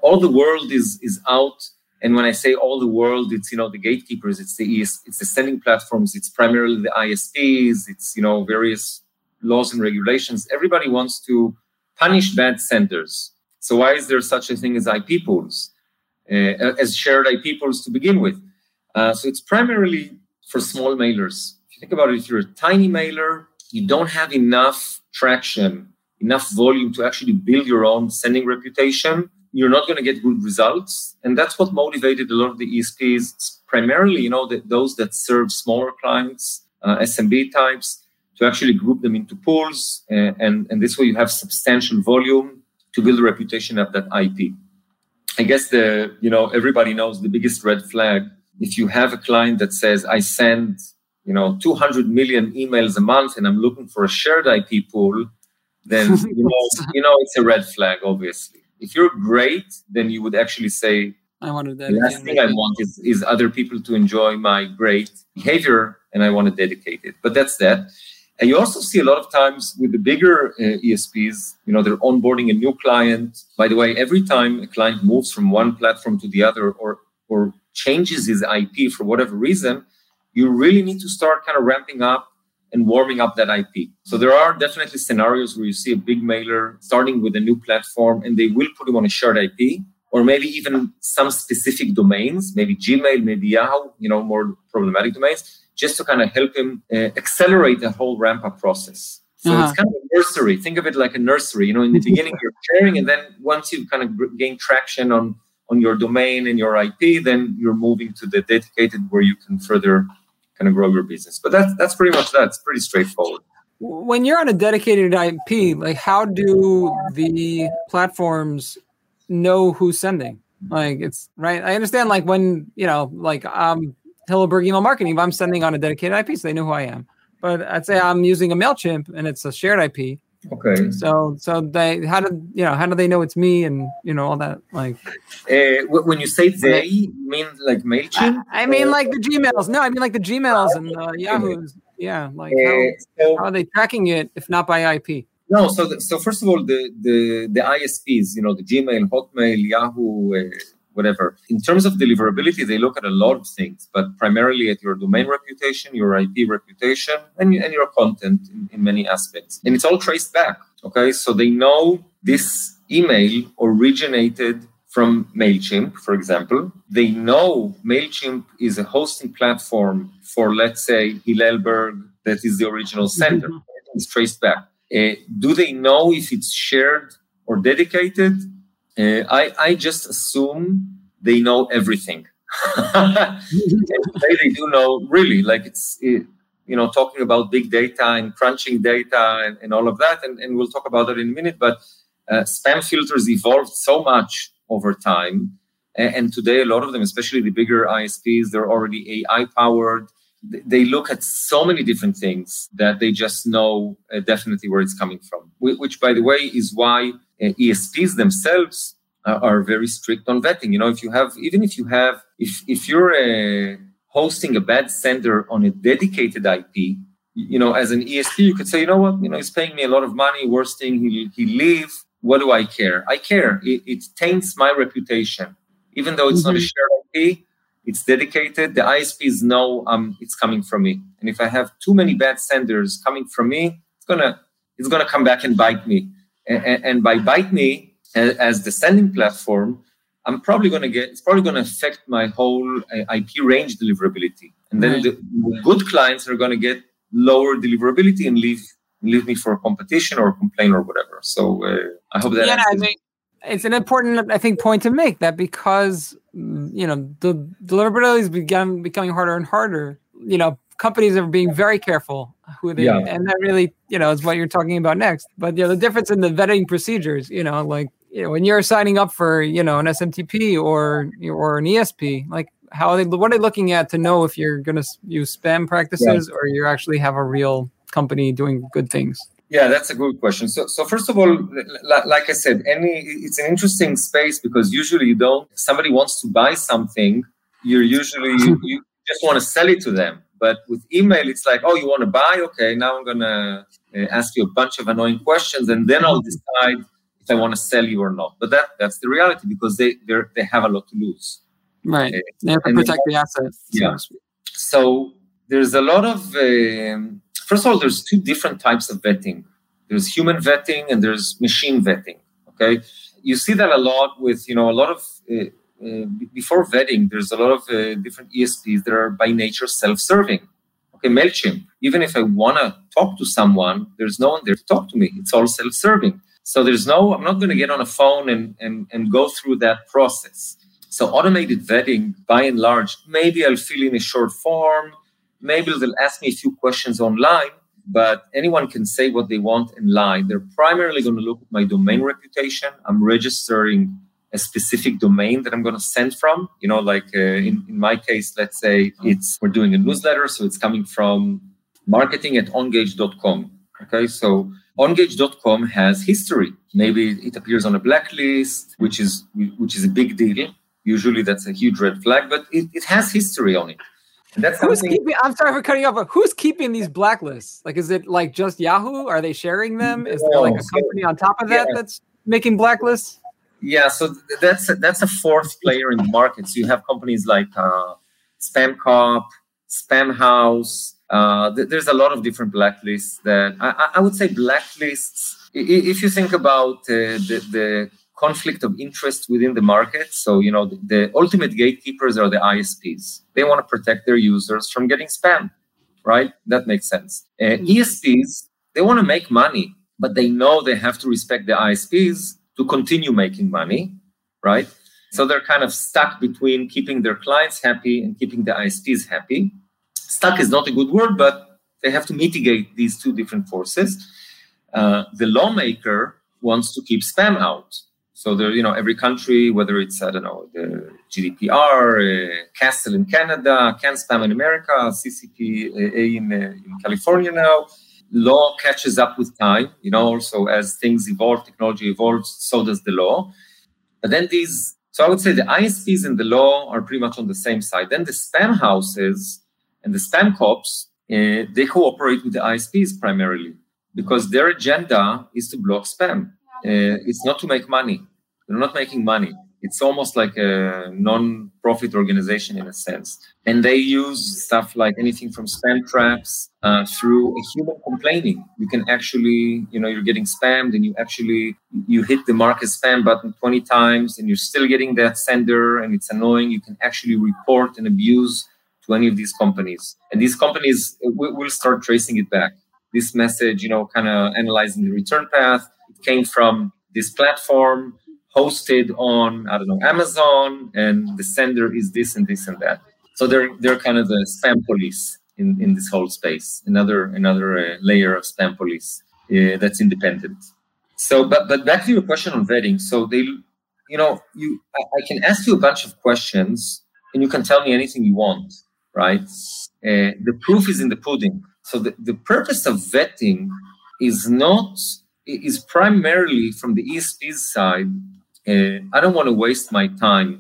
All the world is out. And when I say all the world, it's, the gatekeepers, it's the it's the sending platforms, it's primarily the ISPs, it's, various laws and regulations. Everybody wants to punish bad senders. So why is there such a thing as IP pools, as shared IP pools to begin with? So it's primarily for small mailers. If you think about it, if you're a tiny mailer, you don't have enough traction, enough volume to actually build your own sending reputation. You're not going to get good results. And that's what motivated a lot of the ESPs, primarily, those that serve smaller clients, SMB types, to actually group them into pools. And this way you have substantial volume to build a reputation of that IP. I guess everybody knows the biggest red flag. If you have a client that says, I send, 200 million emails a month and I'm looking for a shared IP pool, then, it's a red flag, obviously. If you're great, then you would actually say, I wanted that. The last thing I want is other people to enjoy my great behavior and I want to dedicate it. But that's that. And you also see a lot of times with the bigger ESPs, they're onboarding a new client. By the way, every time a client moves from one platform to the other or changes his IP for whatever reason, you really need to start kind of ramping up and warming up that IP. So there are definitely scenarios where you see a big mailer starting with a new platform and they will put him on a shared IP or maybe even some specific domains, maybe Gmail, maybe Yahoo, more problematic domains, just to kind of help him accelerate the whole ramp-up process. So It's kind of a nursery. Think of it like a nursery. In the beginning, you're sharing, and then once you kind of gain traction on your domain and your IP, then you're moving to the dedicated where you can further kind of grow your business. But that's pretty much that. It's pretty straightforward. When you're on a dedicated IP, how do the platforms know who's sending? It's right. I understand when, Hillel Berg email marketing, if I'm sending on a dedicated IP, so they know who I am. But I'd say I'm using a MailChimp and it's a shared IP. Okay. So they how do they know it's me and all that when you say they, you mean MailChimp? I mean the Gmails. No, I mean the Gmails and Yahoos. Yeah, how are they tracking it if not by IP? No, so first of all, the ISPs, the Gmail, Hotmail, Yahoo, whatever. In terms of deliverability, they look at a lot of things, but primarily at your domain reputation, your IP reputation, and your content in many aspects. And it's all traced back, okay? So they know this email originated from MailChimp, for example. They know MailChimp is a hosting platform for, let's say, Hillel Berg, that is the original sender. It's traced back. Do they know if it's shared or dedicated? I just assume they know everything. They do know, really, like talking about big data and crunching data and all of that. And we'll talk about that in a minute. But spam filters evolved so much over time. And today, a lot of them, especially the bigger ISPs, they're already AI-powered. They look at so many different things that they just know definitely where it's coming from, which, by the way, is why ESPs themselves are very strict on vetting. You know, if you're hosting a bad sender on a dedicated IP, you know, as an ESP, you could say, you know what, you know, he's paying me a lot of money. Worst thing, he leave. What do I care? I care. It taints my reputation. Even though it's not a shared IP, it's dedicated. The ISPs know it's coming from me. And if I have too many bad senders coming from me, it's gonna come back and bite me. And by bite me, as the sending platform, it's probably going to affect my whole IP range deliverability. And then the good clients are going to get lower deliverability and leave me for competition or complain or whatever. So I hope that... Yeah, I mean, it's an important, I think, point to make that because, you know, the deliverability is becoming harder and harder. You know, companies are being very careful who they... Yeah. And that really, you know, is what you're talking about next. But, you know, the difference in the vetting procedures, you know, like, you know, when you're signing up for, you know, an SMTP or an ESP, like, what are they looking at to know if you're going to use spam practices or you actually have a real company doing good things? Yeah, that's a good question. So first of all, like I said, it's an interesting space because usually somebody wants to buy something, you just want to sell it to them. But with email, it's like, oh, you want to buy? Okay, now I'm going to ask you a bunch of annoying questions and then I'll decide if I want to sell you or not. But that's the reality because they have a lot to lose. Right. They have to protect the assets. Yeah. So there's a lot of... First of all, there's two different types of vetting. There's human vetting and there's machine vetting, okay? You see that a lot with, you know, a lot of... before vetting, there's a lot of different ESPs that are by nature self-serving. Okay, MailChimp, even if I want to talk to someone, there's no one there to talk to me. It's all self-serving. So I'm not going to get on a phone and go through that process. So automated vetting, by and large, maybe I'll fill in a short form. Maybe they'll ask me a few questions online, but anyone can say what they want and lie. They're primarily going to look at my domain reputation. I'm registering a specific domain that I'm going to send from. You know, like in my case, let's say we're doing a newsletter, so it's coming from marketing@ongage.com. Okay, so OnGage.com has history. Maybe it appears on a blacklist, which is a big deal. Usually that's a huge red flag, but it has history on it. And that's I'm sorry for cutting you off, but who's keeping these blacklists? Like, is it like just Yahoo? Are they sharing them? Is there like a company on top of that that's making blacklists? Yeah, so that's a fourth player in the market. So you have companies like SpamCop, SpamHouse. There's a lot of different blacklists that I would say blacklists. If you think about the conflict of interest within the market, so, you know, the ultimate gatekeepers are the ISPs. They want to protect their users from getting spam, right? That makes sense. ESPs, they want to make money, but they know they have to respect the ISPs to continue making money, right? So they're kind of stuck between keeping their clients happy and keeping the ISPs happy. Stuck is not a good word, but they have to mitigate these two different forces. The lawmaker wants to keep spam out. So there, you know, every country, whether it's, I don't know, the GDPR, Castle in Canada, CanSpam in America, CCPA in California now, law catches up with time. You know, also as things evolve, technology evolves, so does the law. But then so I would say the ISPs and the law are pretty much on the same side. Then the spam houses and the spam cops, they cooperate with the ISPs primarily because their agenda is to block spam. It's not to make money. They're not making money. It's almost like a non-profit organization in a sense. And they use stuff like anything from spam traps through a human complaining. You can actually, you know, you're getting spammed and you actually, you hit the mark as spam button 20 times and you're still getting that sender and it's annoying. You can actually report and abuse to any of these companies. And these companies will start tracing it back. This message, you know, kind of analyzing the return path. It came from this platform, hosted on, I don't know, Amazon, and the sender is this and this and that. So they're kind of the spam police in this whole space. Another layer of spam police that's independent. So, but back to your question on vetting. So they, you know, I can ask you a bunch of questions and you can tell me anything you want, right? The proof is in the pudding. So the purpose of vetting is primarily from the ESP's side. I don't want to waste my time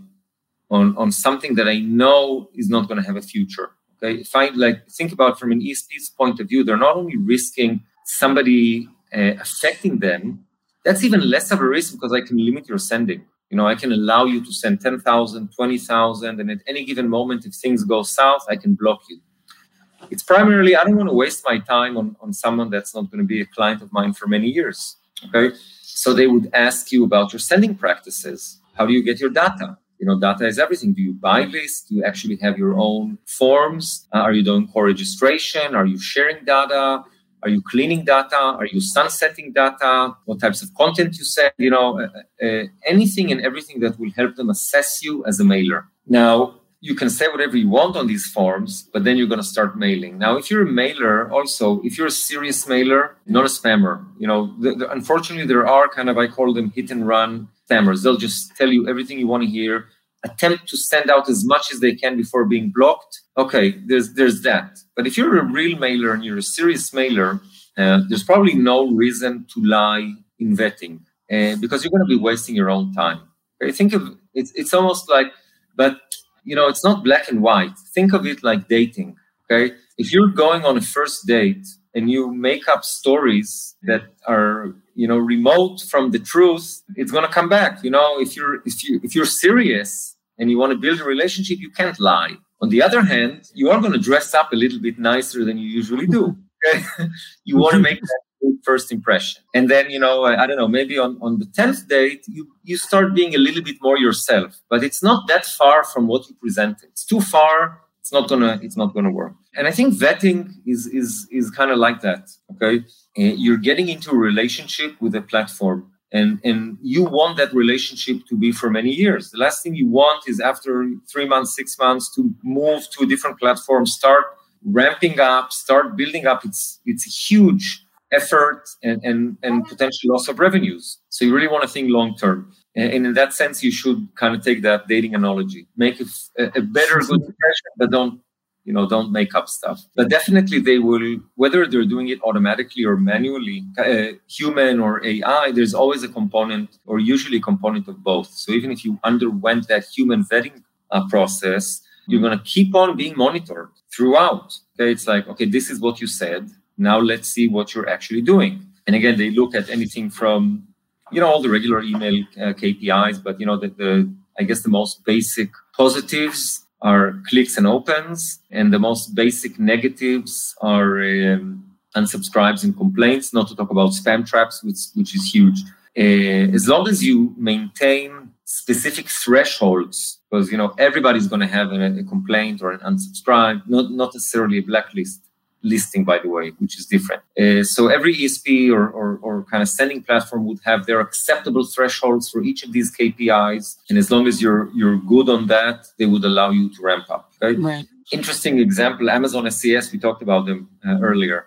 on something that I know is not going to have a future. Okay, if I think about from an ESP's point of view, they're not only risking somebody affecting them. That's even less of a risk because I can limit your sending. You know, I can allow you to send 10,000, 20,000, and at any given moment, if things go south, I can block you. It's primarily, I don't want to waste my time on someone that's not going to be a client of mine for many years, okay? So they would ask you about your sending practices. How do you get your data? You know, data is everything. Do you buy lists? Do you actually have your own forms? Are you doing co-registration? Are you sharing data? Are you cleaning data? Are you sunsetting data? What types of content you send? You know, anything and everything that will help them assess you as a mailer. Now, you can say whatever you want on these forms, but then you're going to start mailing. Now, if you're a mailer, also, if you're a serious mailer, not a spammer, you know, unfortunately, there are kind of, I call them hit and run spammers. They'll just tell you everything you want to hear, attempt to send out as much as they can before being blocked. Okay, there's that. But if you're a real mailer and you're a serious mailer, there's probably no reason to lie in vetting because you're going to be wasting your own time. Okay? Think of it's almost like, but you know, it's not black and white. Think of it like dating, okay? If you're going on a first date and you make up stories that are, you know, remote from the truth, it's going to come back. You know, if you're serious and you want to build a relationship, you can't lie. On the other hand, you are going to dress up a little bit nicer than you usually do. Okay? You want to make that good first impression. And then, you know, I don't know, maybe on the 10th date, you start being a little bit more yourself, but it's not that far from what you presented. It's too far. It's not gonna work. And I think vetting is kind of like that. Okay. You're getting into a relationship with a platform and you want that relationship to be for many years. The last thing you want is after 3 months, 6 months to move to a different platform, start ramping up, start building up. It's a huge effort and potential loss of revenues. So you really want to think long term. And in that sense, you should kind of take that dating analogy, make a better good impression, but don't make up stuff. But definitely they will, whether they're doing it automatically or manually, human or AI, there's always a component or usually a component of both. So even if you underwent that human vetting process, you're going to keep on being monitored throughout. Okay, it's like, okay, this is what you said. Now let's see what you're actually doing. And again, they look at anything from, you know, all the regular email KPIs, but, you know, I guess the most basic positives are clicks and opens, and the most basic negatives are unsubscribes and complaints, not to talk about spam traps, which is huge. As long as you maintain specific thresholds, because, you know, everybody's going to have a complaint or an unsubscribe, not necessarily a blacklist. Listing, by the way, which is different. So every ESP or kind of sending platform would have their acceptable thresholds for each of these KPIs. And as long as you're good on that, they would allow you to ramp up. Okay? Right. Interesting example, Amazon SES, we talked about them earlier,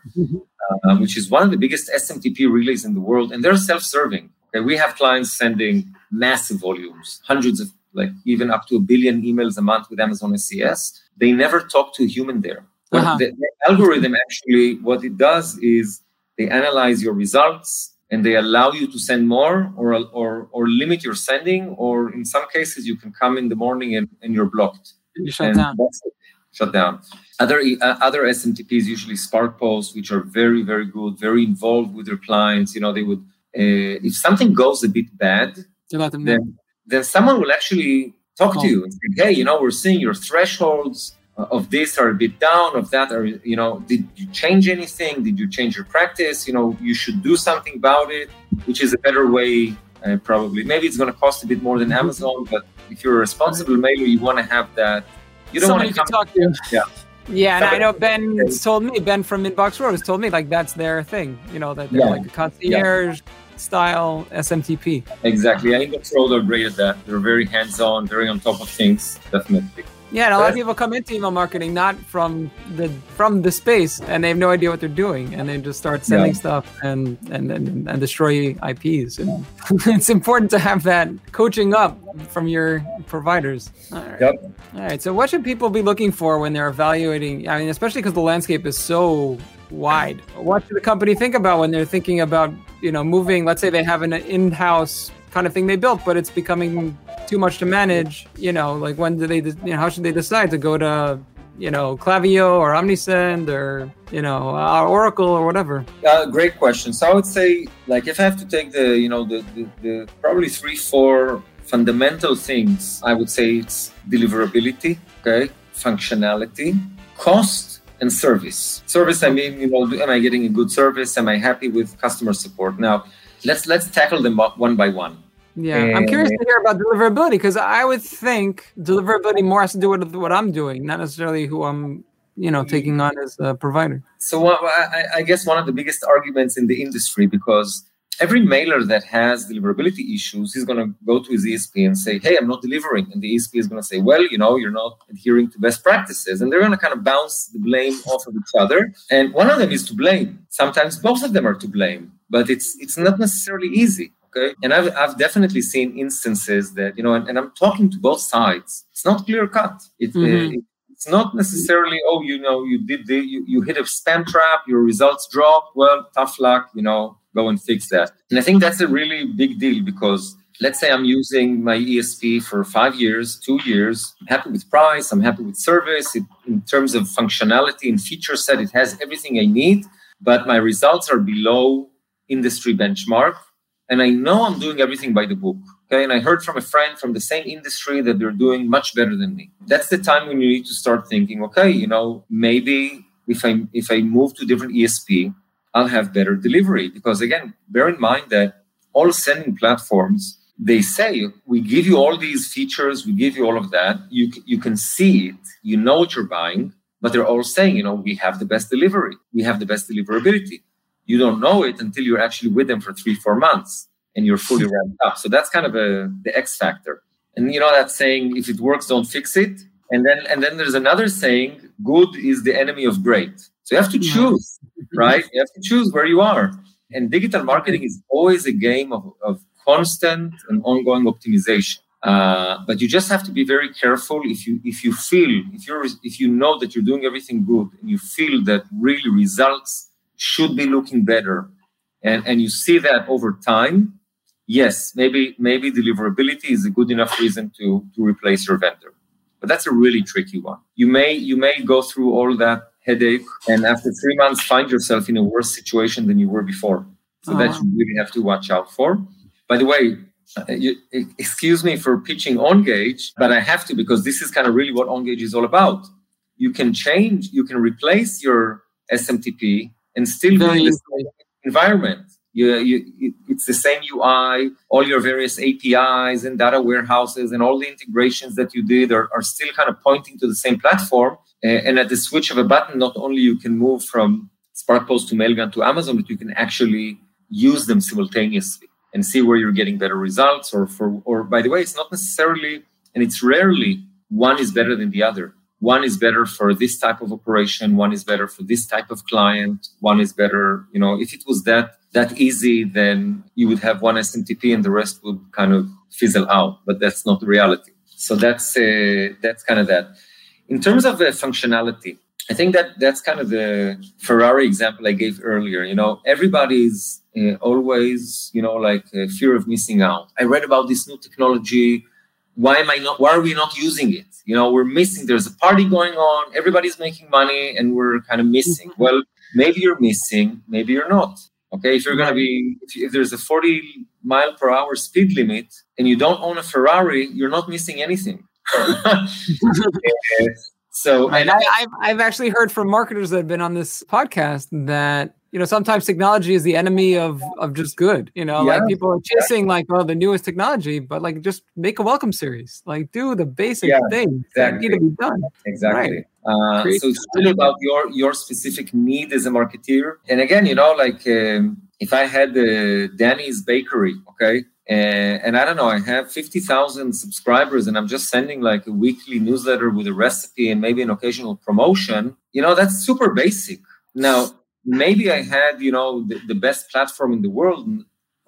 which is one of the biggest SMTP relays in the world. And they're self-serving. Okay? We have clients sending massive volumes, hundreds of, like even up to 1 billion emails a month with Amazon SES. They never talk to a human there. Uh-huh. The algorithm actually, what it does is they analyze your results and they allow you to send more or limit your sending. Or in some cases, you can come in the morning and you're blocked. You shut down. That's it. Shut down. Other SMTPs, usually SparkPost, which are very, very good, very involved with their clients. You know, they would, if something goes a bit bad, then someone will actually talk to you and say, hey, you know, we're seeing your thresholds of this are a bit down, of that, or, you know, did you change anything? Did you change your practice? You know, you should do something about it, which is a better way, probably. Maybe it's going to cost a bit more than Amazon, but if you're a responsible mailer, you want to have that. You don't want to talk to. Yeah. Yeah, and I know Ben from Inbox Road has told me, like, that's their thing, you know, that they're like a concierge style SMTP. Exactly. I think Inbox Road are great at that. They're very hands-on, very on top of things, definitely. Yeah, and a lot of people come into email marketing not from the space, and they have no idea what they're doing, and they just start sending stuff and destroy IPs. And it's important to have that coaching up from your providers. All right. Yep. All right. So, what should people be looking for when they're evaluating? I mean, especially because the landscape is so wide. What should the company think about when they're thinking about, you know, moving? Let's say they have an in-house kind of thing they built, but it's becoming too much to manage, you know, like when do they, you know, how should they decide to go to, you know, Klaviyo or Omnisend or, you know, Oracle or whatever? Great question. So I would say, like, if I have to take the, you know, the probably 3-4 fundamental things, I would say it's deliverability, okay, functionality, cost, and service. Service, I mean, you know, am I getting a good service? Am I happy with customer support? Now, let's tackle them one by one. Yeah, I'm curious to hear about deliverability, because I would think deliverability more has to do with what I'm doing, not necessarily who I'm, you know, taking on as a provider. So I guess one of the biggest arguments in the industry, because every mailer that has deliverability issues is going to go to his ESP and say, hey, I'm not delivering. And the ESP is going to say, well, you know, you're not adhering to best practices. And they're going to kind of bounce the blame off of each other. And one of them is to blame. Sometimes both of them are to blame, but it's not necessarily easy. Okay. And I've definitely seen instances that, you know, and I'm talking to both sides. It's not clear cut. It's not necessarily, oh, you know, you hit a spam trap, your results drop. Well, tough luck, you know, go and fix that. And I think that's a really big deal, because let's say I'm using my ESP for 5 years, 2 years. I'm happy with price. I'm happy with service. In terms of functionality and feature set, it has everything I need, but my results are below industry benchmark. And I know I'm doing everything by the book. Okay. And I heard from a friend from the same industry that they're doing much better than me. That's the time when you need to start thinking, okay, you know, maybe if I move to a different ESP, I'll have better delivery. Because again, bear in mind that all sending platforms, they say, we give you all these features, we give you all of that. You can see it, you know what you're buying, but they're all saying, you know, we have the best delivery. We have the best deliverability. You don't know it until you're actually with them for 3-4 months and you're fully ramped up. So that's kind of the X factor. And you know that saying, if it works, don't fix it. And then there's another saying, good is the enemy of great. So you have to choose, right? You have to choose where you are. And digital marketing is always a game of constant and ongoing optimization. But you just have to be very careful. If you know that you're doing everything good and you feel that really results should be looking better, and you see that over time, yes, maybe deliverability is a good enough reason to replace your vendor. But that's a really tricky one. You may go through all that headache and after 3 months find yourself in a worse situation than you were before. So that you really have to watch out for. By the way, excuse me for pitching OnGage, but I have to, because this is kind of really what OnGage is all about. You can replace your SMTP and still be in the same environment. It's the same UI, all your various APIs and data warehouses and all the integrations that you did are still kind of pointing to the same platform. And at the switch of a button, not only you can move from SparkPost to Mailgun to Amazon, but you can actually use them simultaneously and see where you're getting better results. Or by the way, it's not necessarily, and it's rarely, one is better than the other. One is better for this type of operation. One is better for this type of client. One is better, you know, if it was that easy, then you would have one SMTP and the rest would kind of fizzle out, but that's not the reality. So that's kind of that. In terms of functionality, I think that's kind of the Ferrari example I gave earlier. You know, everybody's always, you know, like fear of missing out. I read about this new technology. Why are we not using it? You know, we're missing. There's a party going on. Everybody's making money and we're kind of missing. Well, maybe you're missing. Maybe you're not. Okay. If there's a 40 mile per hour speed limit and you don't own a Ferrari, you're not missing anything. So I've actually heard from marketers that have been on this podcast that, you know, sometimes technology is the enemy of just good, you know, like people are chasing like, oh, the newest technology, but like just make a welcome series, like do the basic things that need to be done. Exactly. Right. So it's all about your specific need as a marketeer. And again, you know, like if I had Danny's Bakery, okay. And I don't know, I have 50,000 subscribers and I'm just sending like a weekly newsletter with a recipe and maybe an occasional promotion. You know, that's super basic. Now, maybe I had, you know, the best platform in the world.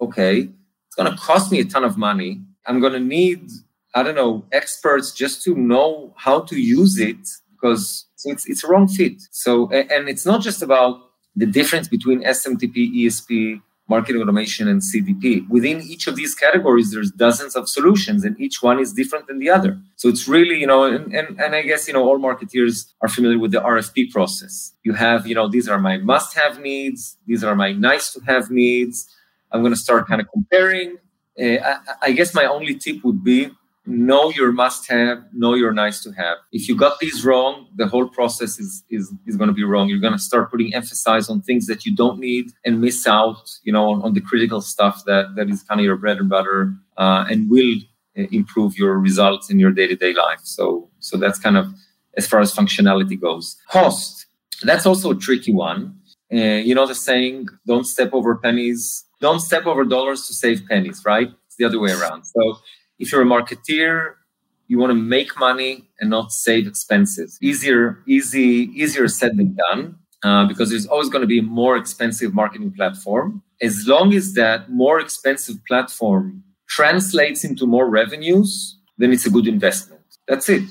Okay, it's going to cost me a ton of money. I'm going to need, I don't know, experts just to know how to use it because it's a wrong fit. So, and it's not just about the difference between SMTP, ESP, marketing automation, and CDP. Within each of these categories, there's dozens of solutions, and each one is different than the other. So it's really, you know, and I guess, you know, all marketeers are familiar with the RFP process. You have, you know, these are my must-have needs. These are my nice-to-have needs. I'm going to start kind of comparing. I guess my only tip would be know your must-have, know your nice-to-have. If you got these wrong, the whole process is going to be wrong. You're going to start putting emphasis on things that you don't need and miss out, you know, on the critical stuff that is kind of your bread and butter and will improve your results in your day-to-day life. So that's kind of as far as functionality goes. Cost, that's also a tricky one. You know the saying, don't step over pennies, don't step over dollars to save pennies, right? It's the other way around. So if you're a marketeer, you want to make money and not save expenses. Easier said than done, because there's always going to be a more expensive marketing platform. As long as that more expensive platform translates into more revenues, then it's a good investment. That's it.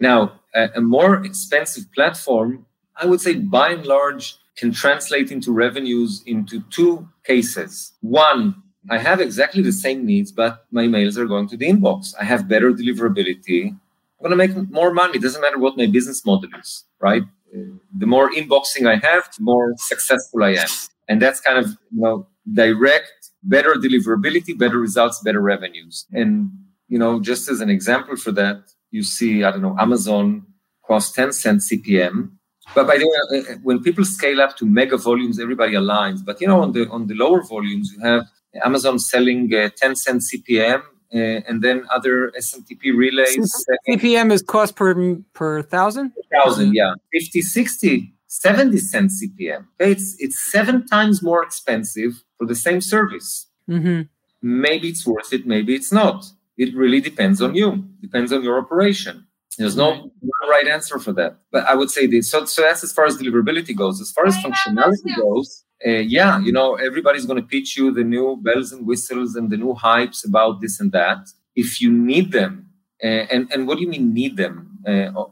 Now, a more expensive platform, I would say by and large, can translate into revenues into two cases. One, I have exactly the same needs, but my mails are going to the inbox. I have better deliverability. I'm going to make more money. It doesn't matter what my business model is, right? The more inboxing I have, the more successful I am. And that's kind of, you know, direct, better deliverability, better results, better revenues. And, you know, just as an example for that, you see, I don't know, Amazon costs 10 cents CPM. But by the way, when people scale up to mega volumes, everybody aligns. But, you know, on the lower volumes, you have Amazon selling 10 cent CPM and then other SMTP relays. CPM is cost per thousand? Per thousand, yeah. 50, 60, 70 cent CPM. Okay, it's 7 times more expensive for the same service. Mm-hmm. Maybe it's worth it, maybe it's not. It really depends on you, depends on your operation. There's no right answer for that. But I would say this. So that's as far as deliverability goes. As far as functionality goes, yeah, you know, everybody's going to pitch you the new bells and whistles and the new hypes about this and that. If you need them, and what do you mean need them?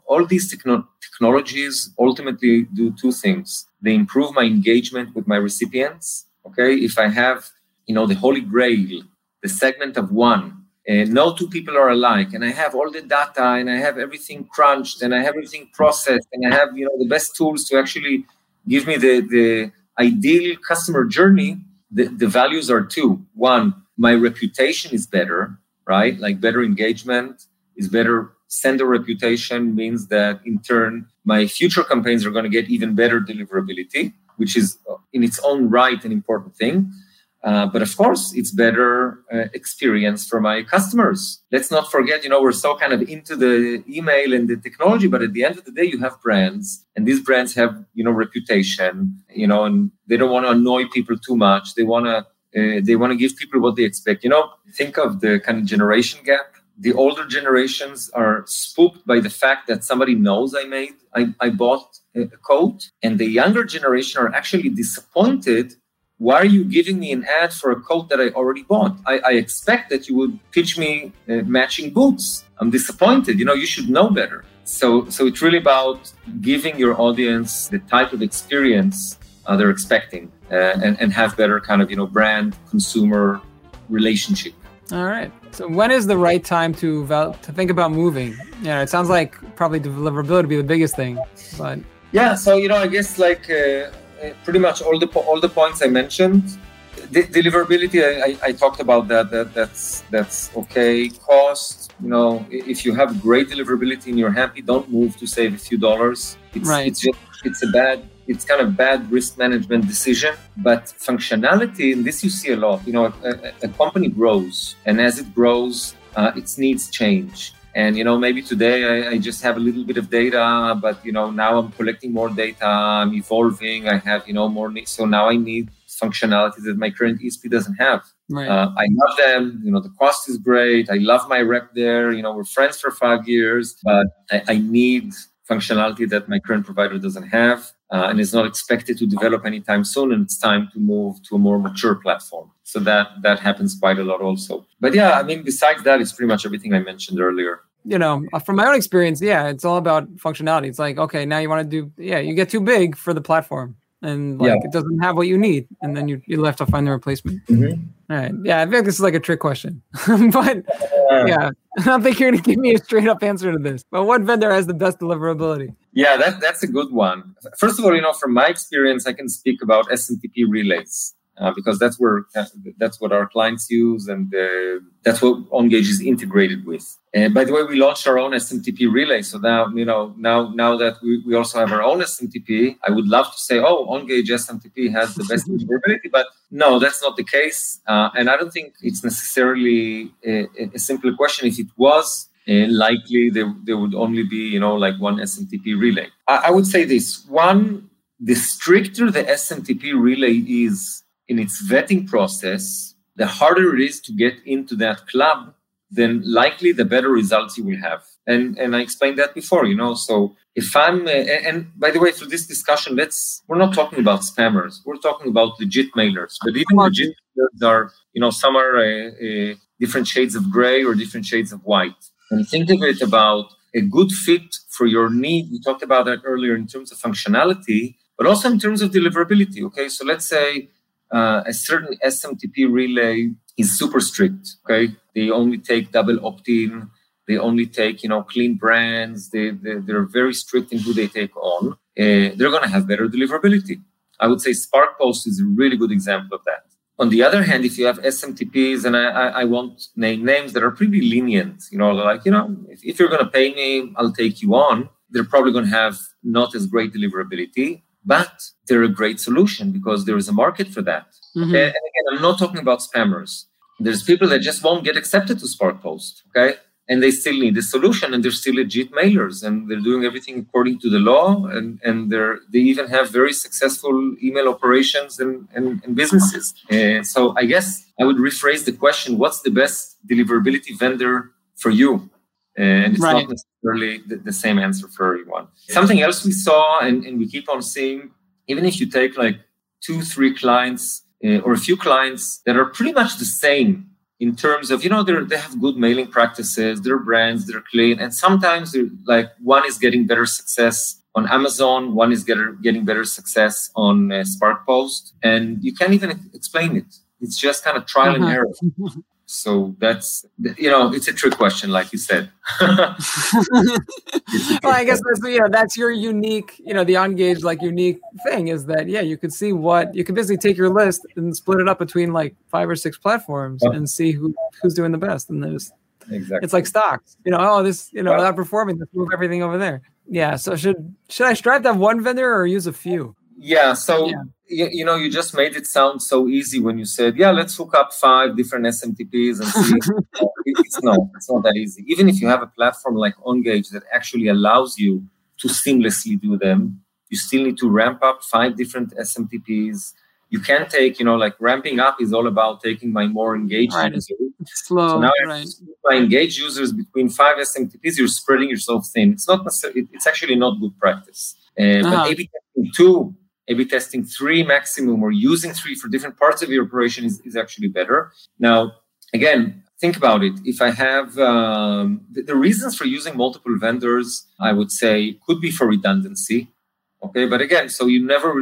All these technologies ultimately do two things. They improve my engagement with my recipients. Okay, if I have, you know, the holy grail, the segment of one, no two people are alike, and I have all the data, and I have everything crunched, and I have everything processed, and I have, you know, the best tools to actually give me the ideal customer journey, the values are two. One, my reputation is better, right? Like better engagement is better. Sender reputation means that in turn, my future campaigns are going to get even better deliverability, which is in its own right an important thing. But of course, it's better experience for my customers. Let's not forget, you know, we're so kind of into the email and the technology, but at the end of the day, you have brands and these brands have, you know, reputation, you know, and they don't want to annoy people too much. They want to give people what they expect. You know, think of the kind of generation gap. The older generations are spooked by the fact that somebody knows I bought a coat, and the younger generation are actually disappointed. Why are you giving me an ad for a coat that I already bought? I expect that you would pitch me matching boots. I'm disappointed. You know, you should know better. So it's really about giving your audience the type of experience they're expecting and have better kind of, you know, brand consumer relationship. All right. So when is the right time to think about moving? Yeah, it sounds like probably deliverability would be the biggest thing. But yeah, so, you know, I guess like... pretty much all the points I mentioned. Deliverability, I talked about that's okay. Cost, you know, if you have great deliverability and you're happy, don't move to save a few dollars. It's kind of bad risk management decision. But functionality, and this you see a lot, you know, a company grows, and as it grows, its needs change. And, you know, maybe today I just have a little bit of data, but, you know, now I'm collecting more data, I'm evolving, I have, you know, more needs. So now I need functionality that my current ESP doesn't have. Right. I love them. You know, the cost is great. I love my rep there. You know, we're friends for 5 years, but I need functionality that my current provider doesn't have. And it's not expected to develop anytime soon, and it's time to move to a more mature platform. So that happens quite a lot also. But yeah, I mean, besides that, it's pretty much everything I mentioned earlier. You know, from my own experience, yeah, it's all about functionality. It's like, okay, now you want to do, yeah, you get too big for the platform. And like it doesn't have what you need, and then you're left to find the replacement. Mm-hmm. All right, yeah, I think this is like a trick question, but yeah, I don't think you're gonna give me a straight up answer to this. But what vendor has the best deliverability? Yeah, that's a good one. First of all, you know, from my experience, I can speak about SMTP relays because that's what our clients use, and that's what OnGage is integrated with. And by the way, we launched our own SMTP relay. So now, you know, now that we also have our own SMTP, I would love to say, oh, OnGage SMTP has the best deliverability, but no, that's not the case. And I don't think it's necessarily a simple question. If it was, likely there would only be, you know, like one SMTP relay. I would say this. One, the stricter the SMTP relay is in its vetting process, the harder it is to get into that club, then likely the better results you will have. And I explained that before, you know, so if I'm, and by the way, through this discussion, we're not talking about spammers, we're talking about legit mailers, but even legit mailers are, you know, some are different shades of gray or different shades of white. And think of it about a good fit for your need. We talked about that earlier in terms of functionality, but also in terms of deliverability. Okay, so let's say a certain SMTP relay is super strict, okay? They only take double opt-in. They only take, you know, clean brands. They're very strict in who they take on. They're going to have better deliverability. I would say SparkPost is a really good example of that. On the other hand, if you have SMTPs, and I won't name names, that are pretty lenient, you know, like, you know, if you're going to pay me, I'll take you on. They're probably going to have not as great deliverability, but they're a great solution because there is a market for that. Mm-hmm. Okay? And again, I'm not talking about spammers. There's people that just won't get accepted to SparkPost, okay? And they still need a solution, and they're still legit mailers, and they're doing everything according to the law, and they even have very successful email operations and businesses. So I guess I would rephrase the question, what's the best deliverability vendor for you? And it's not necessarily the same answer for everyone. Something else we saw and we keep on seeing, even if you take like 2-3 clients or a few clients that are pretty much the same in terms of, you know, they have good mailing practices, their brands, they're clean. And sometimes they're like one is getting better success on Amazon, one is getting better success on SparkPost. And you can't even explain it. It's just kind of trial and error. So that's, you know, it's a trick question, like you said. Well, I guess that's, you know, that's your unique, you know, the OnGage like unique thing is that, yeah, you could see what, you could basically take your list and split it up between like 5 or 6 platforms and see who's doing the best. And there's, it's like stocks, you know, oh, this, you know, without performing, let's move everything over there. Yeah. So should I strive to have one vendor or use a few? Yeah. So. Yeah. You know, you just made it sound so easy when you said, yeah, let's hook up 5 different SMTPs and see. It's not that easy. Even if you have a platform like OnGage that actually allows you to seamlessly do them, you still need to ramp up 5 different SMTPs. You can take, you know, like ramping up is all about taking my more engaged users. It's slow, so now if I engage users between 5 SMTPs, you're spreading yourself thin. It's not necessarily, it's actually not good practice. But maybe testing 2, A/B testing 3 maximum, or using 3 for different parts of your operation is actually better. Now, again, think about it. If I have the reasons for using multiple vendors, I would say could be for redundancy. Okay, but again, so you're never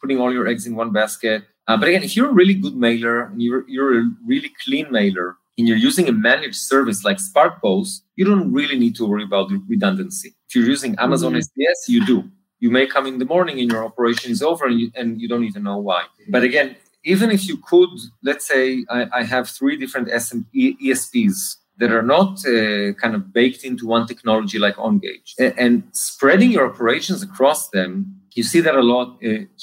putting all your eggs in one basket. But again, if you're a really good mailer and you're a really clean mailer and you're using a managed service like SparkPost, you don't really need to worry about redundancy. If you're using Amazon SES, you do. You may come in the morning and your operation is over and you don't even know why. But again, even if you could, let's say I have three different ESPs that are not kind of baked into one technology like OnGage, and spreading your operations across them, you see that a lot,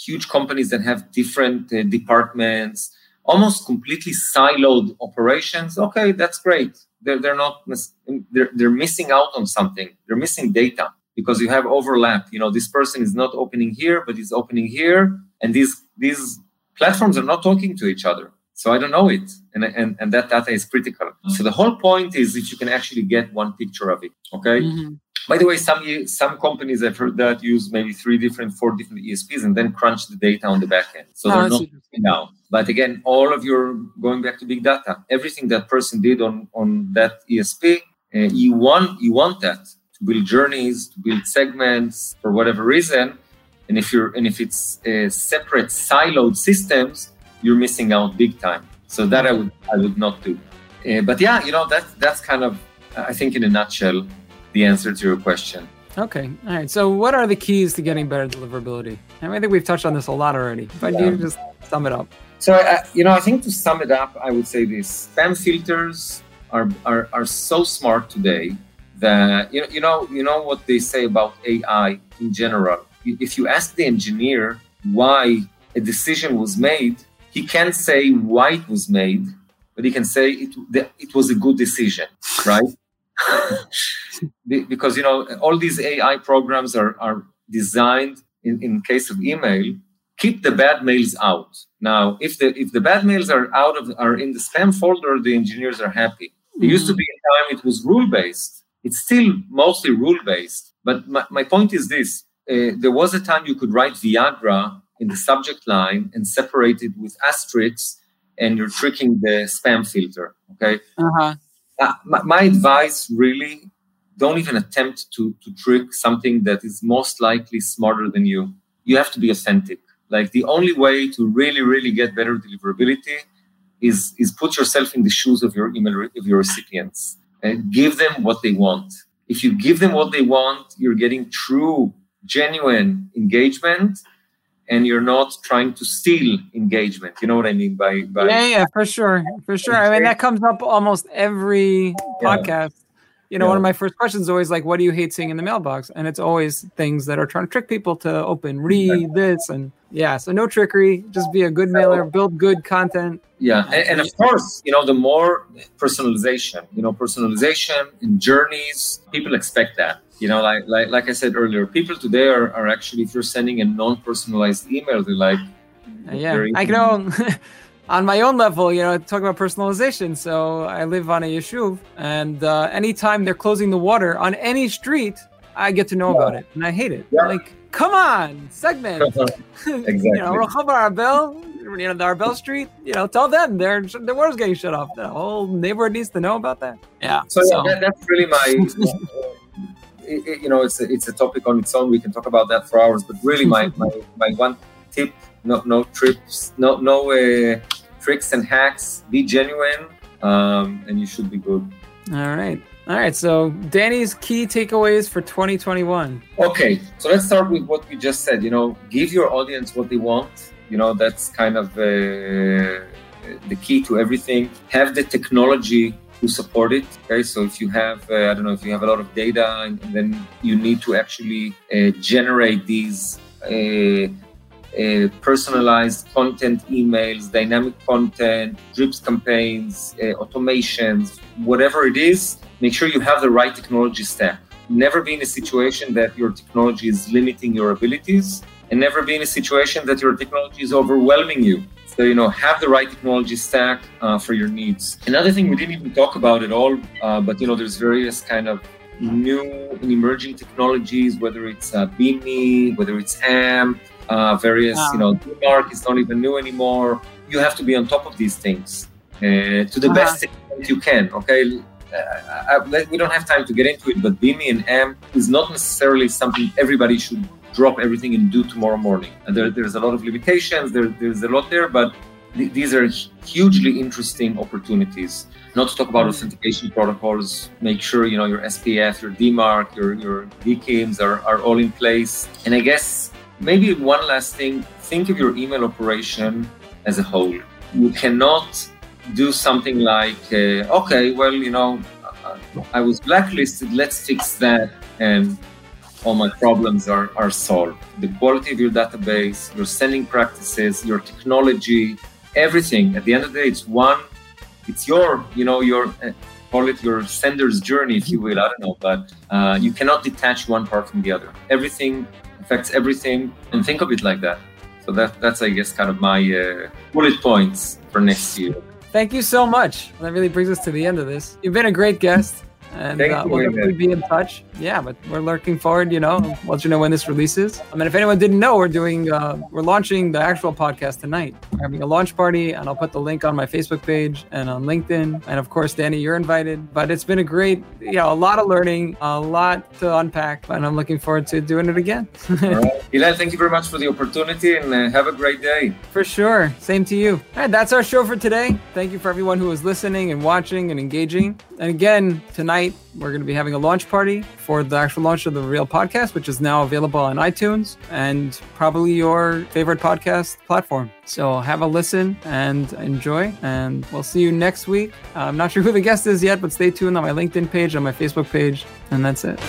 huge companies that have different departments, almost completely siloed operations. Okay, that's great. They're missing out on something. They're missing data because you have overlap. You know, this person is not opening here, but is opening here, and these platforms are not talking to each other. So I don't know it, and that data is critical. Mm-hmm. So the whole point is if you can actually get one picture of it. Okay. Mm-hmm. By the way, some companies I've heard that use maybe four different ESPs and then crunch the data on the back end. So they're not now. But again, all of your going back to big data, everything that person did on that ESP, you want that to build journeys, to build segments for whatever reason. And if it's separate siloed systems, you're missing out big time. So that I would not do. But yeah, you know, that's kind of, I think, in a nutshell, the answer to your question. Okay. All right. So what are the keys to getting better deliverability? I mean, I think we've touched on this a lot already, but you just sum it up. So, I think to sum it up, I would say this. Spam filters are so smart today that, you know what they say about AI in general. If you ask the engineer why a decision was made, he can't say why it was made, but he can say it was a good decision, right? Because, you know, all these AI programs are designed in case of email, keep the bad mails out. Now, if the bad mails are in the spam folder, the engineers are happy. It used to be a time it was rule-based. It's still mostly rule-based. But my point is this. There was a time you could write Viagra in the subject line and separate it with asterisks, and you're tricking the spam filter, okay? Uh-huh. My advice, really, don't even attempt to trick something that is most likely smarter than you. You have to be authentic. Like, the only way to really, really get better deliverability is put yourself in the shoes of your email, of your recipients, and give them what they want. If you give them what they want, you're getting true, genuine engagement, and you're not trying to steal engagement. You know what I mean by yeah, for sure. I mean, that comes up almost every podcast. You know, one of my first questions is always like, what do you hate seeing in the mailbox? And it's always things that are trying to trick people to open, this. And yeah, so no trickery, just be a good mailer, build good content. Yeah. And of course, you know, the more personalization in journeys, people expect that. You know, like I said earlier, people today are actually, if you're sending a non-personalized email, they're like, I know. On my own level, you know, talk about personalization. So I live on a yeshuv, and anytime they're closing the water on any street, I get to know about it, and I hate it. Yeah. Like, come on, segment. Exactly. You know, the Arbel Street. You know, tell them their water's getting shut off. The whole neighborhood needs to know about that. Yeah. So. Yeah, that's really my. You know, it's a topic on its own. We can talk about that for hours. But really, my one tip: no tricks and hacks. Be genuine, and you should be good. All right. So Danny's key takeaways for 2021. Okay, so let's start with what we just said. You know, give your audience what they want. You know, that's kind of the key to everything. Have the technology to support it. Okay, so if you have, a lot of data, and then you need to actually generate these personalized content emails, dynamic content, drips campaigns, automations, whatever it is, make sure you have the right technology stack. Never be in a situation that your technology is limiting your abilities, and never be in a situation that your technology is overwhelming you. So, you know, have the right technology stack for your needs. Another thing we didn't even talk about at all, but, you know, there's various kind of new and emerging technologies, whether it's BIMI, whether it's AMP, DMARC is not even new anymore. You have to be on top of these things to the best extent you can, okay? We don't have time to get into it, but BIMI and AMP is not necessarily something everybody should drop everything and do tomorrow morning. There's a lot of limitations, there's a lot there, but these are hugely interesting opportunities. Not to talk about authentication protocols, make sure, you know, your SPF, your DMARC, your DKIMs are all in place. And I guess maybe one last thing, think of your email operation as a whole. You cannot do something like, okay, well, you know, I was blacklisted, let's fix that and all my problems are solved. The quality of your database, your sending practices, your technology, everything. At the end of the day, it's your, you know, your, call it your sender's journey, if you will, I don't know, but you cannot detach one part from the other. Everything affects everything, and think of it like that. So that's, I guess, kind of my bullet points for next year. Thank you so much. That really brings us to the end of this. You've been a great guest, and we'll definitely be in touch. Yeah, but we're looking forward, you know, let you know when this releases. I mean, if anyone didn't know, we're launching the actual podcast tonight. We're having a launch party, and I'll put the link on my Facebook page and on LinkedIn. And of course, Danny, you're invited. But it's been a great, you know, a lot of learning, a lot to unpack, and I'm looking forward to doing it again. All right. Hillel, thank you very much for the opportunity, and have a great day. For sure. Same to you. All right, that's our show for today. Thank you for everyone who was listening and watching and engaging. And again, tonight, we're going to be having a launch party for the actual launch of the real podcast, which is now available on iTunes and probably your favorite podcast platform. So have a listen and enjoy, and we'll see you next week. I'm not sure who the guest is yet, but stay tuned on my LinkedIn page, on my Facebook page, and that's it.